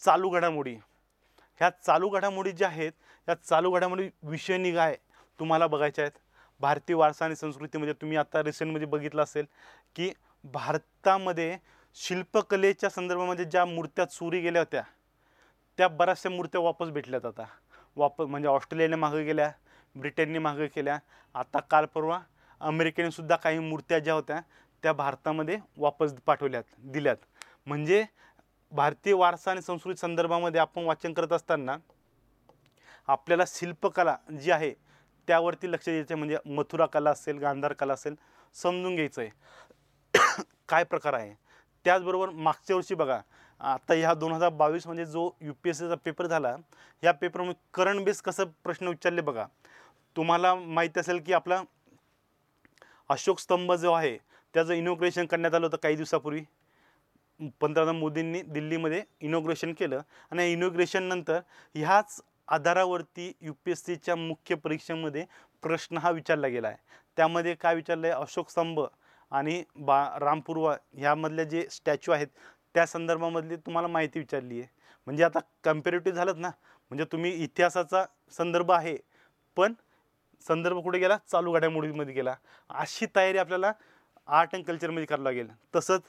चालू घडामोडी. ह्या चालू घडामोडी ज्या आहेत, ह्या चालू घडामोडी विषय निघाय तुम्हाला बघायच्या आहेत. भारतीय वारसा आणि संस्कृतीमध्ये तुम्ही आता रिसेंटमध्ये बघितलं असेल की भारतामध्ये शिल्पकलेच्या संदर्भामध्ये ज्या मूर्त्या चोरी गेल्या होत्या त्या बऱ्याचशा मूर्त्या वापस भेटल्यात. आता म्हणजे ऑस्ट्रेलियाने मागे गेल्या, ब्रिटनने मागे केल्या, आता काल परवा अमेरिकेने सुद्धा काही मूर्त्या ज्या होत्या त्या भारतामध्ये वापस दिल्यात. म्हणजे भारतीय वारसा आणि संस्कृती संदर्भामध्ये आपण वाचन करत असताना आपल्याला शिल्पकला जी आहे त्यावरती लक्ष द्यायचं आहे. म्हणजे मथुरा कला असेल, गांधार कला असेल, समजून घ्यायचं आहे काय प्रकार आहे. त्याचबरोबर मागच्या वर्षी बघा, आता ह्या 2022 मध्ये जो यूपीएससीचा पेपर झाला, ह्या पेपरमध्ये करंट बेस कसं प्रश्न विचारले बघा. तुम्हाला माहीत असेल की आपला अशोक स्तंभ जो आहे त्याचं इनॉग्रेशन करण्यात आलं होतं काही दिवसापूर्वी. पंतप्रधान मोदींनी दिल्लीमध्ये इनॉग्रेशन केलं आणि इनॉग्रेशननंतर ह्याच आधारावरती यूपीएससीच्या मुख्य परीक्षेमध्ये प्रश्न हा विचारला गेला आहे. त्यामध्ये काय विचारलं आहे, अशोक स्तंभ आणि रामपूर्वा ह्यामधले जे स्टॅच्यू आहेत त्या संदर्भामधली तुम्हाला माहिती विचारली आहे. म्हणजे आता कम्पेरेटिव्ह झालं ना, म्हणजे तुम्ही इतिहासाचा संदर्भ आहे पण संदर्भ कुठे गेला, चालू घडामोडीमध्ये गेला. अशी तयारी आपल्याला आर्ट अँड कल्चरमध्ये करावं लागेल, तसंच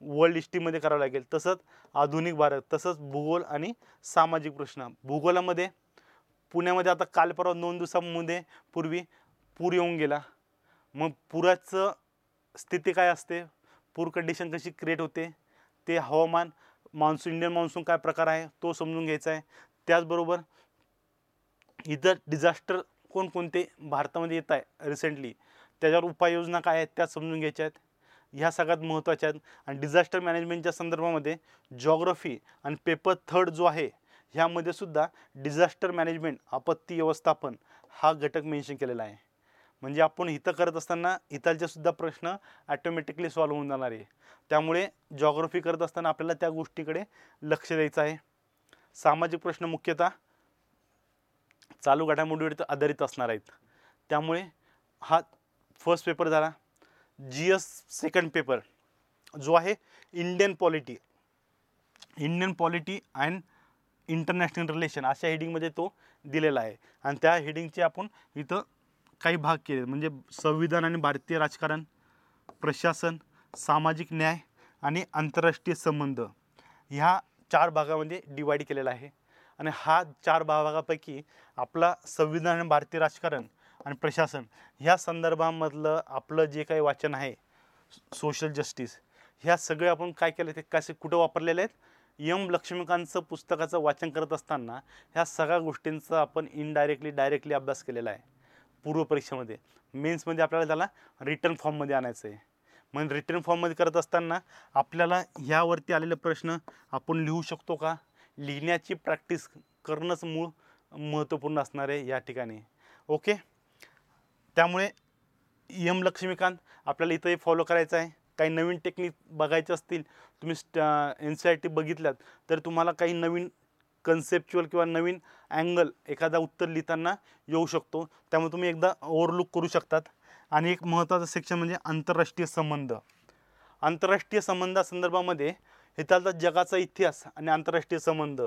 वर्ल्ड हिस्ट्रीमध्ये करावं लागेल, तसंच आधुनिक भारत, तसंच भूगोल आणि सामाजिक प्रश्न. भूगोलामध्ये पुण्यामध्ये आता काल परवा 2 दिवसांपूर्वी पूर येऊन गेला. मग पुराचं स्थिती काय असते, पूर कंडिशन कशी क्रिएट होते, ते हवामान मान्सून, इंडियन मान्सून काय प्रकार आहे तो समजून घ्यायचा आहे. त्याचबरोबर इतर डिझास्टर कोणकोणते भारतामध्ये येत आहे रिसेंटली, त्याच्यावर उपाययोजना काय आहेत त्या समजून घ्यायच्या आहेत. ह्या सगळ्यात महत्त्वाच्या आहेत. आणि डिझास्टर मॅनेजमेंटच्या संदर्भामध्ये जॉग्रफी आणि पेपर 3 जो आहे ह्यामध्ये सुद्धा डिझास्टर मॅनेजमेंट, आपत्ती व्यवस्थापन हा घटक मेन्शन केलेला आहे. म्हणजे आपण इथं करत असताना इथलचेसुद्धा प्रश्न ॲटोमॅटिकली सॉल्व्ह होऊन जाणार आहे. त्यामुळे जॉग्रफी करत असताना आपल्याला त्या गोष्टीकडे लक्ष द्यायचं आहे. सामाजिक प्रश्न मुख्यतः चालू घडामोडीवर आधारित असणार आहेत. त्यामुळे हा फर्स्ट पेपर झाला. GS सेकंड पेपर जो आहे Indian polity and international relation अशा हेडिंगमध्ये तो दिलेला आहे. आणि त्या हेडिंगचे आपण इथं काही भाग केले, म्हणजे संविधान आणि भारतीय राजकारण, प्रशासन, सामाजिक न्याय आणि आंतरराष्ट्रीय संबंध ह्या 4 भागामध्ये डिवाईड केलेला आहे. आणि हा 4 भागापैकी आपला संविधान आणि भारतीय राजकारण आणि प्रशासन ह्या संदर्भामधलं आपलं जे काही वाचन आहे, सोशल जस्टिस, ह्या सगळे आपण काय केलं, ते कसे कुठं वापरलेले आहेत. लक्ष्मीकांतचं पुस्तकाचं वाचन करत असताना ह्या सगळ्या गोष्टींचा आपण डायरेक्टली अभ्यास केलेला आहे. पूर्वपरीक्षेमध्ये मेन्समध्ये आपल्याला त्याला रिटर्न फॉर्ममध्ये आणायचं आहे. म्हणजे रिटर्न फॉर्ममध्ये करत असताना आपल्याला ह्यावरती आलेले प्रश्न आपण लिहू शकतो का, लिहिण्याची प्रॅक्टिस करणंच मूळ महत्त्वपूर्ण असणार आहे या ठिकाणी. ओके, त्यामुळे लक्ष्मीकांत आपल्याला इथंही फॉलो करायचं आहे. काही नवीन टेक्निक बघायचे असतील, तुम्ही NCRT बघितल्यात तर तुम्हाला काही नवीन कन्सेप्च्युअल किंवा नवीन अँगल एखादा उत्तर लिहिताना येऊ शकतो. त्यामुळे तुम्ही एकदा ओव्हरलुक करू शकतात. आणि एक महत्त्वाचं सेक्शन म्हणजे आंतरराष्ट्रीय संबंध. आंतरराष्ट्रीय संबंधासंदर्भामध्ये हिताचा जगाचा इतिहास आणि आंतरराष्ट्रीय संबंध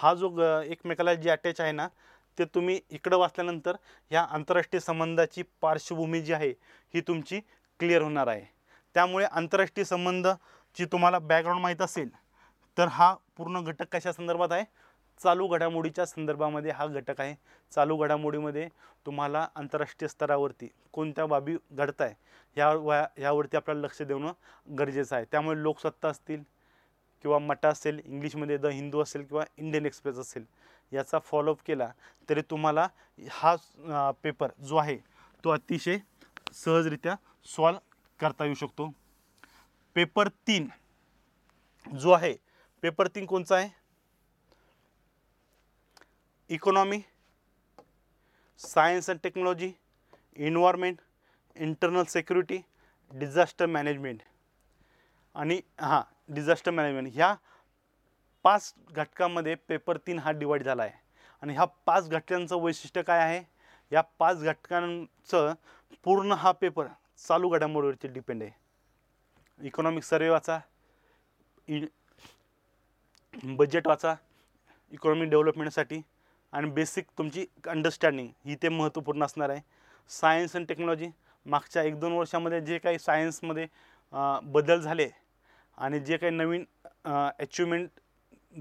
हा जो एकमेकाला जे अटॅच आहे ना, ते तुम्ही इकडं वाचल्यानंतर ह्या आंतरराष्ट्रीय संबंधाची पार्श्वभूमी जी आहे ही तुमची क्लिअर होणार आहे. त्यामुळे आंतरराष्ट्रीय संबंधची तुम्हाला बॅकग्राऊंड माहीत असेल तर हा पूर्ण घटक कशा संदर्भात आहे, चालू घडामोडीच्या संदर्भामध्ये हा घटक आहे. चालू घडामोडीमध्ये तुम्हाला आंतरराष्ट्रीय स्तरावरती कोणत्या बाबी घडत आहे ह्यावरती आपल्याला लक्ष देणं गरजेचं आहे. त्यामुळे लोकसत्ता असतील किंवा मटा असेल, इंग्लिशमध्ये द हिंदू असेल किंवा इंडियन एक्सप्रेस असेल, याचा फॉलोअप केला तरी तुम्हाला हा पेपर जो आहे तो अतिशय सहजरित्या सॉल्व करता येऊ शकतो. पेपर 3 जो आहे, पेपर 3 कोणचा आहे, economy, science and technology, environment, internal security, disaster management आणि डिझास्टर मॅनेजमेंट ह्या 5 घटकांमध्ये पेपर 3 हा डिवाईड झाला आहे. आणि ह्या 5 घटकांचं वैशिष्ट्य काय आहे, या 5 घटकांचं पूर्ण हा पेपर चालू घडामोडीवरती डिपेंड आहे. इकॉनॉमिक सर्वे वाचा, बजेट वाचा इकॉनॉमिक डेव्हलपमेंटसाठी, आणि बेसिक तुमची अंडरस्टँडिंग ही ते महत्त्वपूर्ण असणार आहे. सायन्स अँड टेक्नॉलॉजी, मागच्या 1-2 वर्षामध्ये जे काही सायन्समध्ये बदल झाले आणि जे काही नवीन अचिव्हमेंट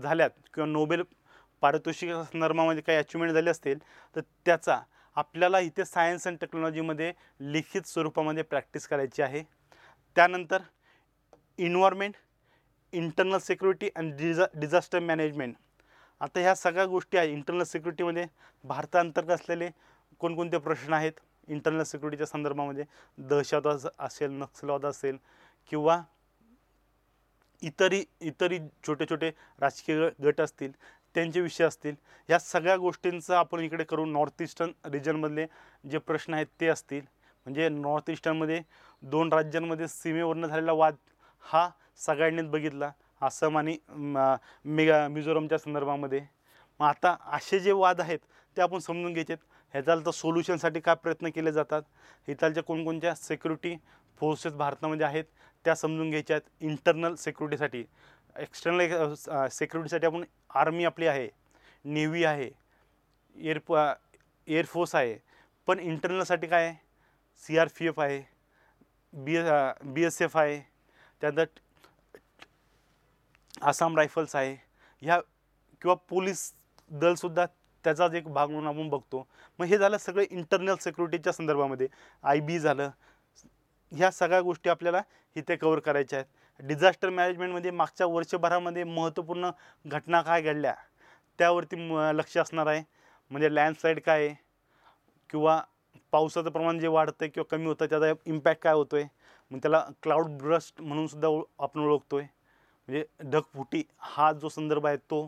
झाल्यात किंवा नोबेल पारितोषिक संदर्भामध्ये काही अचिव्हमेंट झाले असतील तर त्याचा आपल्याला इथे सायन्स अँड टेक्नॉलॉजीमध्ये लिखित स्वरूपामध्ये प्रॅक्टिस करायची आहे. त्यानंतर environment, internal security and disaster management, आता ह्या सगळ्या गोष्टी आहे. इंटरनल सिक्युरिटीमध्ये भारताअंतर्गत असलेले कोणकोणते प्रश्न आहेत इंटरनल सिक्युरिटीच्या संदर्भामध्ये, दहशतवाद असेल, नक्षलवाद असेल किंवा इतरही छोटे छोटे राजकीय गट असतील त्यांचे विषय असतील, ह्या सगळ्या गोष्टींचा आपण इकडे करून नॉर्थ ईस्टर्न रिजनमधले जे प्रश्न आहेत ते असतील. म्हणजे नॉर्थ ईस्टर्नमध्ये दोन राज्यांमध्ये सीमेवरनं झालेला वाद हा सगळ्यांनीच बघितला, आसाम आणि मिझोरमच्या संदर्भामध्ये. मग आता असे जे वाद आहेत ते आपण समजून घ्यायचे आहेत, ह्याचा सोल्युशनसाठी काय प्रयत्न केले जातात, हितालच्या कोणकोणत्या सिक्युरिटी फोर्सेस भारतामध्ये आहेत त्या समजून घ्यायच्या आहेत. इंटरनल सिक्युरिटीसाठी, एक्सटर्नल सिक्युरिटीसाठी आपण आर्मी आपली आहे, नेव्ही आहे, एअरफोर्स आहे, पण इंटरनलसाठी काय आहे, CRPF आहे, BSF आहे, त्यानंतर आसाम रायफल्स आहे, ह्या किंवा पोलीस दलसुद्धा त्याचाच एक भाग म्हणून आपण बघतो. मग हे झालं सगळे इंटरनल सिक्युरिटीच्या संदर्भामध्ये. IB झालं, ह्या सगळ्या गोष्टी आपल्याला इथे कव्हर करायच्या आहेत. डिझास्टर मॅनेजमेंटमध्ये मागच्या वर्षभरामध्ये महत्त्वपूर्ण घटना काय घडल्या त्यावरती लक्ष असणार आहे. म्हणजे लँडस्लाईड काय आहे किंवा पावसाचं प्रमाण जे वाढतं किंवा कमी होतं त्याचा इम्पॅक्ट काय होतो आहे, मग त्याला क्लाउड ब्रस्ट म्हणूनसुद्धा आपण ओळखतो आहे. म्हणजे ढगफुटी हा जो संदर्भ आहे तो,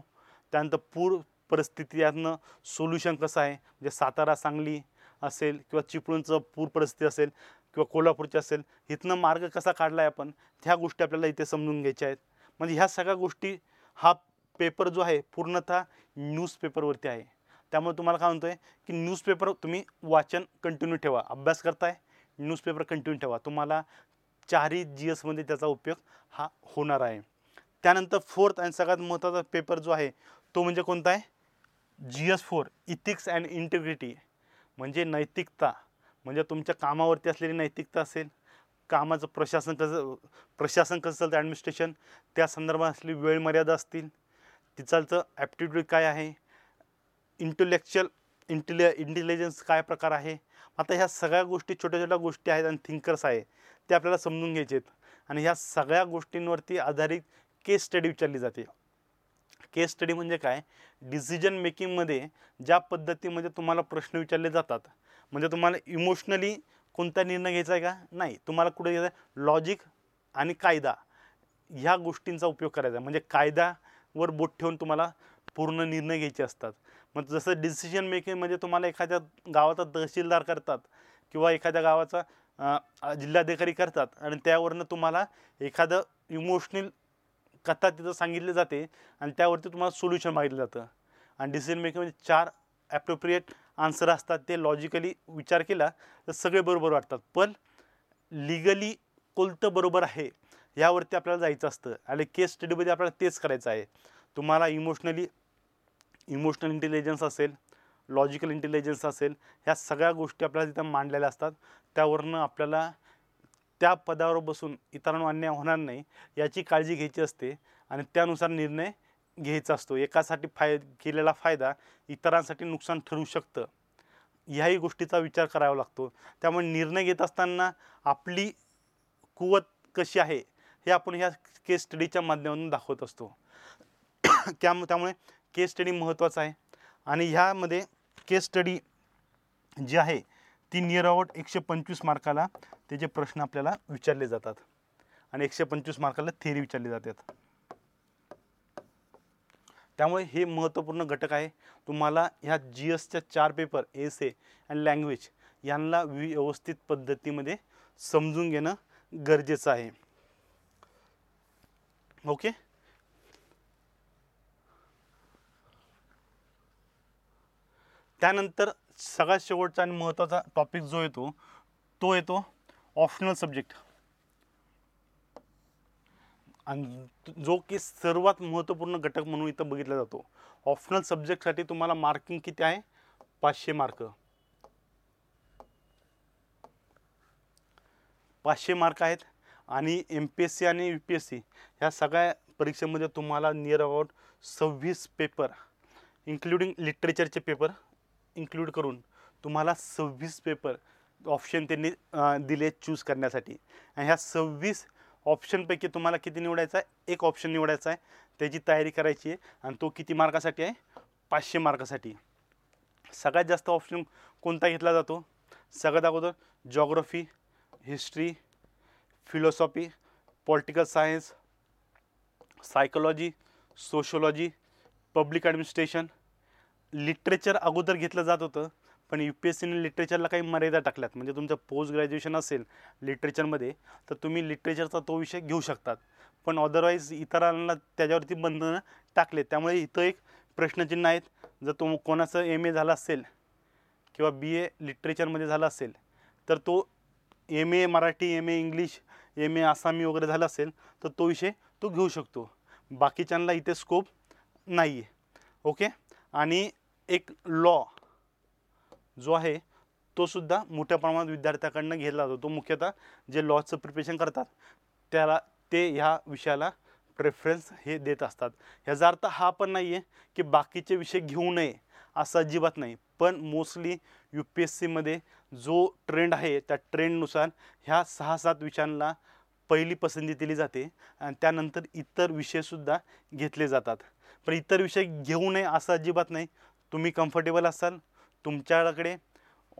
त्यानंतर पूर परिस्थिती यातनं सोल्युशन कसं आहे, म्हणजे सातारा सांगली असेल किंवा चिपळूणचं पूर परिस्थिती असेल किंवा कोल्हापूरची असेल, इथनं मार्ग कसा काढला आहे आपण, ह्या गोष्टी आपल्याला इथे समजून घ्यायच्या आहेत. म्हणजे ह्या सगळ्या गोष्टी हा पेपर जो आहे पूर्णतः न्यूजपेपरवरती आहे, त्यामुळे तुम्हाला काय म्हणतो आहे की न्यूजपेपर तुम्ही वाचन कंटिन्यू ठेवा, अभ्यास करताय न्यूजपेपर कंटिन्यू ठेवा, तुम्हाला चारही GS मध्ये त्याचा उपयोग हा होणार आहे. त्यानंतर फोर्थ आणि सगळ्यात महत्त्वाचा पेपर जो आहे तो म्हणजे कोणता आहे, GS 4 इथिक्स अँड इंटिग्रिटी, म्हणजे नैतिकता, म्हणजे तुमच्या कामावरती असलेली नैतिकता असेल, कामाचं प्रशासन कसं चालतं, ॲडमिनिस्ट्रेशन त्या संदर्भात असलेली वेळ मर्यादा असतील, तिचालचं ॲप्टिट्यूड काय आहे, इंटेलिजन्स काय प्रकार आहे. आता ह्या सगळ्या गोष्टी छोट्या छोट्या गोष्टी आहेत आणि थिंकर्स आहे ते आपल्याला समजून घ्यायचे आहेत. आणि ह्या सगळ्या गोष्टींवरती आधारित केस स्टडी विचारली जाते. केस स्टडी म्हणजे काय, डिसिजन मेकिंगमध्ये ज्या पद्धतीमध्ये तुम्हाला प्रश्न विचारले जातात, म्हणजे तुम्हाला इमोशनली कोणता निर्णय घ्यायचा आहे का नाही, तुम्हाला कुठे घ्यायचा आहे, लॉजिक आणि कायदा ह्या गोष्टींचा उपयोग करायचा आहे. म्हणजे कायद्यावर बोट ठेवून तुम्हाला पूर्ण निर्णय घ्यायचे असतात. मग जसं डिसिजन मेकिंगमध्ये तुम्हाला एखाद्या गावाचा तहसीलदार करतात किंवा एखाद्या गावाचा जिल्हाधिकारी करतात आणि त्यावरनं तुम्हाला एखादं इमोशनल कथा तिथं सांगितली जाते आणि त्यावरती तुम्हाला सोल्युशन मागितलं जातं. आणि डिसिजन मेकिंगमध्ये 4 ॲप्रोप्रिएट आन्सर असतात, ते लॉजिकली विचार केला तर सगळे बरोबर वाटतात, पण लिगली कोणतं बरोबर आहे यावरती आपल्याला जायचं असतं. आणि केस स्टडीमध्ये आपल्याला तेच करायचं आहे. तुम्हाला इमोशनल इंटेलिजन्स असेल, लॉजिकल इंटेलिजन्स असेल, ह्या सगळ्या गोष्टी आपल्याला तिथं मांडलेल्या असतात. त्यावरनं आपल्याला त्या पदावर बसून इतरांना अन्याय होणार नाही याची काळजी घ्यायची असते आणि त्यानुसार निर्णय घ्यायचा असतो. एकासाठी केलेला फायदा इतरांसाठी नुकसान ठरू शकतं, ह्याही गोष्टीचा विचार करावा लागतो. त्यामुळे निर्णय घेत असताना आपली कुवत कशी आहे हे आपण ह्या केस स्टडीच्या माध्यमातून दाखवत असतो. त्यामुळे केस स्टडी महत्त्वाचा आहे. आणि ह्यामध्ये केस स्टडी जी आहे ती नियर अबाउट 125 मार्काला त्याचे प्रश्न आपल्याला विचारले जातात आणि 125 मार्काला थेअरी विचारली जातात. त्यामुळे हे महत्त्वपूर्ण घटक आहे. तुम्हाला ह्या GS च्या 4 पेपर, एसे अँड लँग्वेज यांना व्यवस्थित पद्धतीमध्ये समजून घेणं गरजेचं आहे. ओके, त्यानंतर सगळ्यात शेवटचा आणि महत्त्वाचा टॉपिक जो येतो तो येतो ऑप्शनल सब्जेक्ट, आणि जो की सर्वात महत्त्वपूर्ण घटक म्हणून इथं बघितला जातो. ऑप्शनल सब्जेक्टसाठी तुम्हाला मार्किंग किती आहे, 500 मार्क. 500 मार्क आहेत. आणि MPSC आणि UPSC ह्या सगळ्या परीक्षेमध्ये तुम्हाला नियर अबाउट 26 पेपर इन्क्लुडिंग लिटरेचरचे पेपर इन्क्लूड करून तुम्हाला 26 पेपर ऑप्शन त्यांनी दिले चूज करण्यासाठी, आणि ह्या 26 ऑप्शनपैकी तुम्हाला किती निवडायचा आहे, एक ऑप्शन निवडायचा आहे, त्याची तयारी करायची आहे. आणि तो किती मार्कासाठी आहे, 500 मार्कासाठी. सगळ्यात जास्त ऑप्शन कोणता घेतला जातो, सगळ्यात अगोदर geography, history, philosophy, political science, psychology, sociology, public administration, literature अगोदर घेतलं जात होतं. पण यूपीएससीने लिटरेचरला काही मर्यादा टाकल्यात, म्हणजे तुमचं पोस्ट ग्रॅज्युएशन असेल लिटरेचरमध्ये तर तुम्ही लिटरेचरचा तो विषय घेऊ शकतात, पण अदरवाईज इतरांना त्याच्यावरती बंधनं टाकले. त्यामुळे इथं एक प्रश्नचिन्ह आहेत, जर तो कोणाचं एम ए झालं असेल किंवा BA लिटरेचरमध्ये झालं असेल तर तो MA Marathi, MA English, MA Assamese वगैरे झाला असेल तर तो विषय तो घेऊ शकतो, बाकीच्यांना इथे स्कोप नाही आहे. ओके, आणि एक लॉ जो आहे तो सुद्धा मोठ्या प्रमाणात विद्यार्थ्याकडनं घेतला जातो. तो मुख्यतः जे लॉचं प्रिपरेशन करतात त्याला ते ह्या विषयाला प्रेफरन्स हे देत असतात. ह्याचा अर्थ हा पण नाही आहे की बाकीचे विषय घेऊ नये असं अजिबात नाही, पण मोस्टली UPSCमध्ये जो ट्रेंड आहे त्या ट्रेंडनुसार ह्या 6-7 विषयांना पहिली पसंती दिली जाते आणि त्यानंतर इतर विषयसुद्धा घेतले जातात. पण इतर विषय घेऊ नये असं अजिबात नाही. तुम्ही कम्फर्टेबल असाल, तुमच्याकडे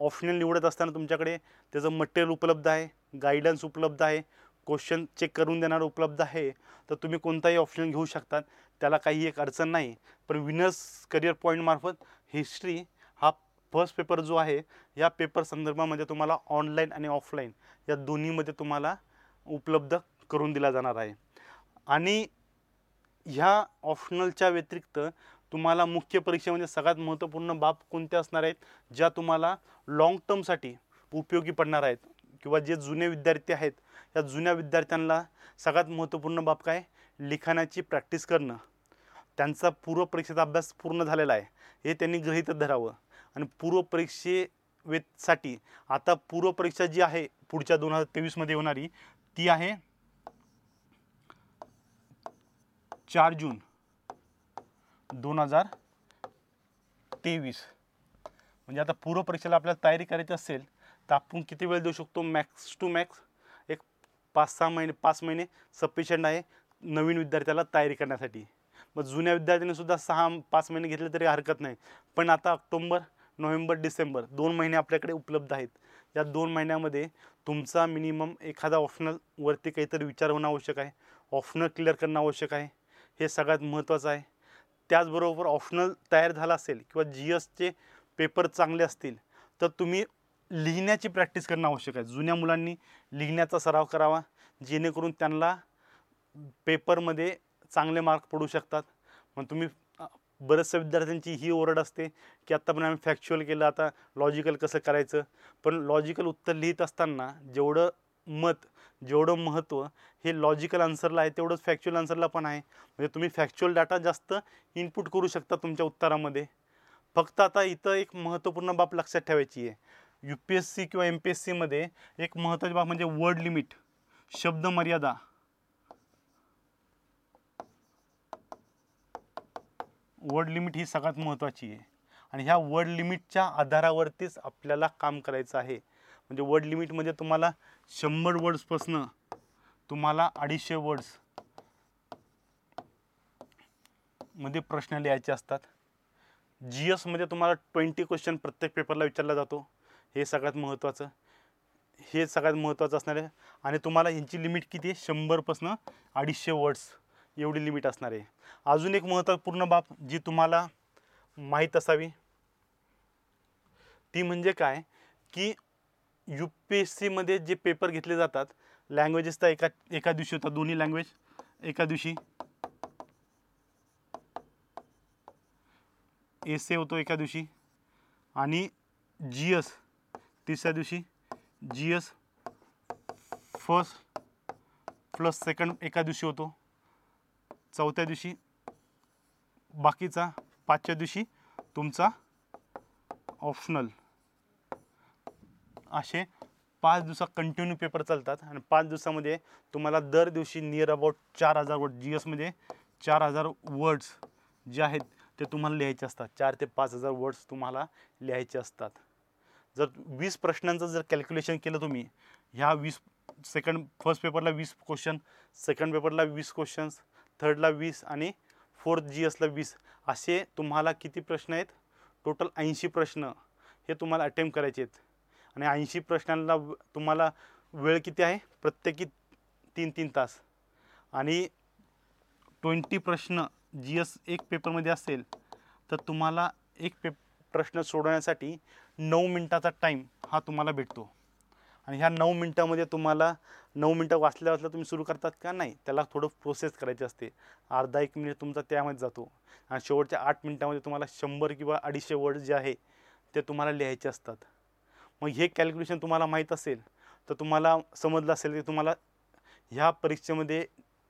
ऑप्शनल निवडत असताना तुमच्याकडे त्याचं मटेरियल उपलब्ध आहे, गायडन्स उपलब्ध आहे, क्वेश्चन चेक करून देणारं उपलब्ध आहे, तर तुम्ही कोणताही ऑप्शन घेऊ शकतात, त्याला काही एक अडचण नाही. पण विनर्स करिअर पॉईंटमार्फत हिस्ट्री हा फर्स्ट पेपर जो आहे, या पेपर संदर्भामध्ये तुम्हाला ऑनलाईन आणि ऑफलाईन या दोन्हीमध्ये तुम्हाला उपलब्ध करून दिला जाणार आहे. आणि ह्या ऑप्शनलच्या व्यतिरिक्त तुम्हाला मुख्य परीक्षेमध्ये सगळ्यात महत्त्वपूर्ण बाब कोणत्या असणार आहेत, ज्या तुम्हाला लाँग टर्मसाठी उपयोगी पडणार आहेत, किंवा जे जुने विद्यार्थी आहेत या जुन्या विद्यार्थ्यांना सगळ्यात महत्त्वपूर्ण बाब काय, लिखाणाची प्रॅक्टिस करणं. त्यांचा पूर्वपरीक्षेचा अभ्यास पूर्ण झालेला आहे हे त्यांनी गृहीतच धरावं. आणि पूर्वपरीक्षेसाठी आता पूर्वपरीक्षा जी आहे पुढच्या 2023मध्ये होणारी ती आहे 4 जून 2023. म्हणजे आता पूर्वपरीक्षेला आपल्याला तयारी करायची असेल तर आपण किती वेळ देऊ शकतो, मॅक्स टू मॅक्स एक 5-6 महिने सफिशियंट आहे नवीन विद्यार्थ्याला तयारी करण्यासाठी. मग जुन्या विद्यार्थ्यांनी सुद्धा 6-5 महिने घेतले तरी हरकत नाही. पण आता ऑक्टोंबर, नोव्हेंबर, डिसेंबर 2 महिने आपल्याकडे उपलब्ध आहेत. या 2 महिन्यामध्ये तुमचा मिनिमम एखादा ऑप्शनलवरती काहीतरी विचार होणं आवश्यक आहे, ऑप्शनल क्लिअर करणं आवश्यक आहे, हे सगळ्यात महत्त्वाचं आहे. त्याचबरोबर ऑप्शनल तयार झाला असेल किंवा GSचे पेपर चांगले असतील तर तुम्ही लिहिण्याची प्रॅक्टिस करणं आवश्यक आहे. जुन्या मुलांनी लिहिण्याचा सराव करावा, जेणेकरून त्यांना पेपरमध्ये चांगले मार्क पडू शकतात. मग तुम्ही बऱ्याचशा विद्यार्थ्यांची ही ओरड असते की आत्ता पण आम्ही फॅक्च्युअल केलं, आता लॉजिकल कसं करायचं. पण लॉजिकल उत्तर लिहित असताना जेवढं मत, जेवढं महत्त्व हे लॉजिकल आन्सरला आहे तेवढंच फॅक्च्युअल आन्सरला पण आहे. म्हणजे तुम्ही फॅक्च्युअल डाटा जास्त इनपुट करू शकता तुमच्या उत्तरामध्ये. फक्त आता इथं एक महत्त्वपूर्ण बाब लक्षात ठेवायची आहे. UPSC किंवा MPSCमध्ये एक महत्त्वाची बाब म्हणजे वर्ड लिमिट, शब्द मर्यादा, वर्ड लिमिट ही सगळ्यात महत्त्वाची आहे. आणि ह्या वर्ड लिमिटच्या आधारावरतीच आपल्याला काम करायचं आहे. म्हणजे वर्ड लिमिटमध्ये तुम्हाला 100 वर्ड्सपासनं तुम्हाला 250 वर्ड्स मध्ये प्रश्न लिहायचे असतात. GSमध्ये तुम्हाला 20 क्वेश्चन प्रत्येक पेपरला विचारला जातो, हे सगळ्यात महत्त्वाचं, हे सगळ्यात महत्त्वाचं असणार आहे. आणि तुम्हाला ह्यांची लिमिट किती आहे, 100पासनं 250 वर्ड्स एवढी लिमिट असणार आहे. अजून एक महत्त्वपूर्ण बाब जी तुम्हाला माहीत असावी ती म्हणजे काय, की UPSCमध्ये जे पेपर घेतले जातात लँग्वेजेस तर एका दिवशी होतात, दोन्ही लँग्वेज एका दिवशी, एसे होतो एका दिवशी, आणि GS तिसऱ्या दिवशी, GS फर्स्ट प्लस सेकंड एका दिवशी होतो, चौथ्या दिवशी बाकीचा, 5व्या दिवशी तुमचा ऑप्शनल, असे 5 दिवसात कंटिन्यू पेपर चालतात. आणि 5 दिवसामध्ये तुम्हाला दर दिवशी नियर अबाउट 4000 वर्ड, GSमध्ये 4000 वर्ड्स जे आहेत ते तुम्हाला लिहायचे असतात, 4 ते 5000 वर्ड्स तुम्हाला लिहायचे असतात. जर 20 प्रश्नांचं जर कॅल्क्युलेशन केलं तुम्ही, ह्या 20 फर्स्ट पेपरला 20 क्वेश्चन, सेकंड पेपरला 20 क्वेश्चन्स, थर्डला 20 आणि फोर्थ जी एसला 20, असे तुम्हाला किती प्रश्न आहेत, टोटल 80 प्रश्न हे तुम्हाला अटेम्प्ट करायचे आहेत. आणि 80 प्रश्नांना तुम्हाला वेळ किती आहे, प्रत्येकी 3-3 तास. आणि 20 प्रश्न जी एस एक पेपरमध्ये असेल तर तुम्हाला एक प्रश्न सोडवण्यासाठी 9 मिनटाचा टाईम हा तुम्हाला भेटतो. आणि ह्या 9 मिनटामध्ये तुम्हाला 9 मिनटं वाचल्या तुम्ही सुरू करतात का नाही, त्याला थोडं प्रोसेस करायची असते. अर्धा एक मिनिट तुमचा त्यामध्ये जातो. आणि शेवटच्या 8 मिनटामध्ये तुम्हाला 100 किंवा 250 वर्ड जे आहे ते तुम्हाला लिहायचे असतात. मग हे कॅल्क्युलेशन तुम्हाला माहीत असेल तर तुम्हाला समजलं असेल की तुम्हाला ह्या परीक्षेमध्ये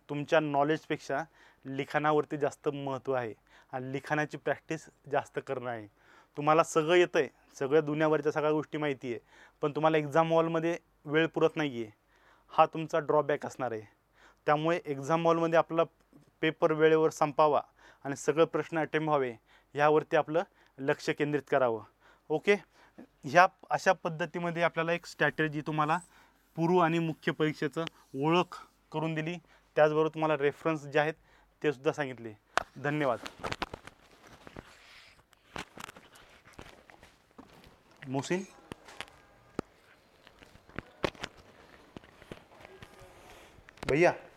तुमच्या नॉलेजपेक्षा लिखाणावरती जास्त महत्त्व आहे आणि लिखाणाची प्रॅक्टिस जास्त करणं आहे. तुम्हाला सगळं येतं आहे, सगळ्या दुनियाभरच्या सगळ्या गोष्टी माहिती आहे, पण तुम्हाला एक्झाम हॉलमध्ये वेळ पुरत नाही आहे, हा तुमचा ड्रॉबॅक असणार आहे. त्यामुळे एक्झाम हॉलमध्ये आपला पेपर वेळेवर संपावा आणि सगळे प्रश्न अटेम्प्ट व्हावे ह्यावरती आपलं लक्ष केंद्रित करावं. ओके, ह्या अशा पद्धतीमध्ये आपल्याला एक स्ट्रॅटेजी तुम्हाला पूर्व आणि मुख्य परीक्षेचं ओळख करून दिली, त्याचबरोबर तुम्हाला रेफरन्स जे आहेत ते सुद्धा सांगितले. धन्यवाद. मोहसिन, भैया.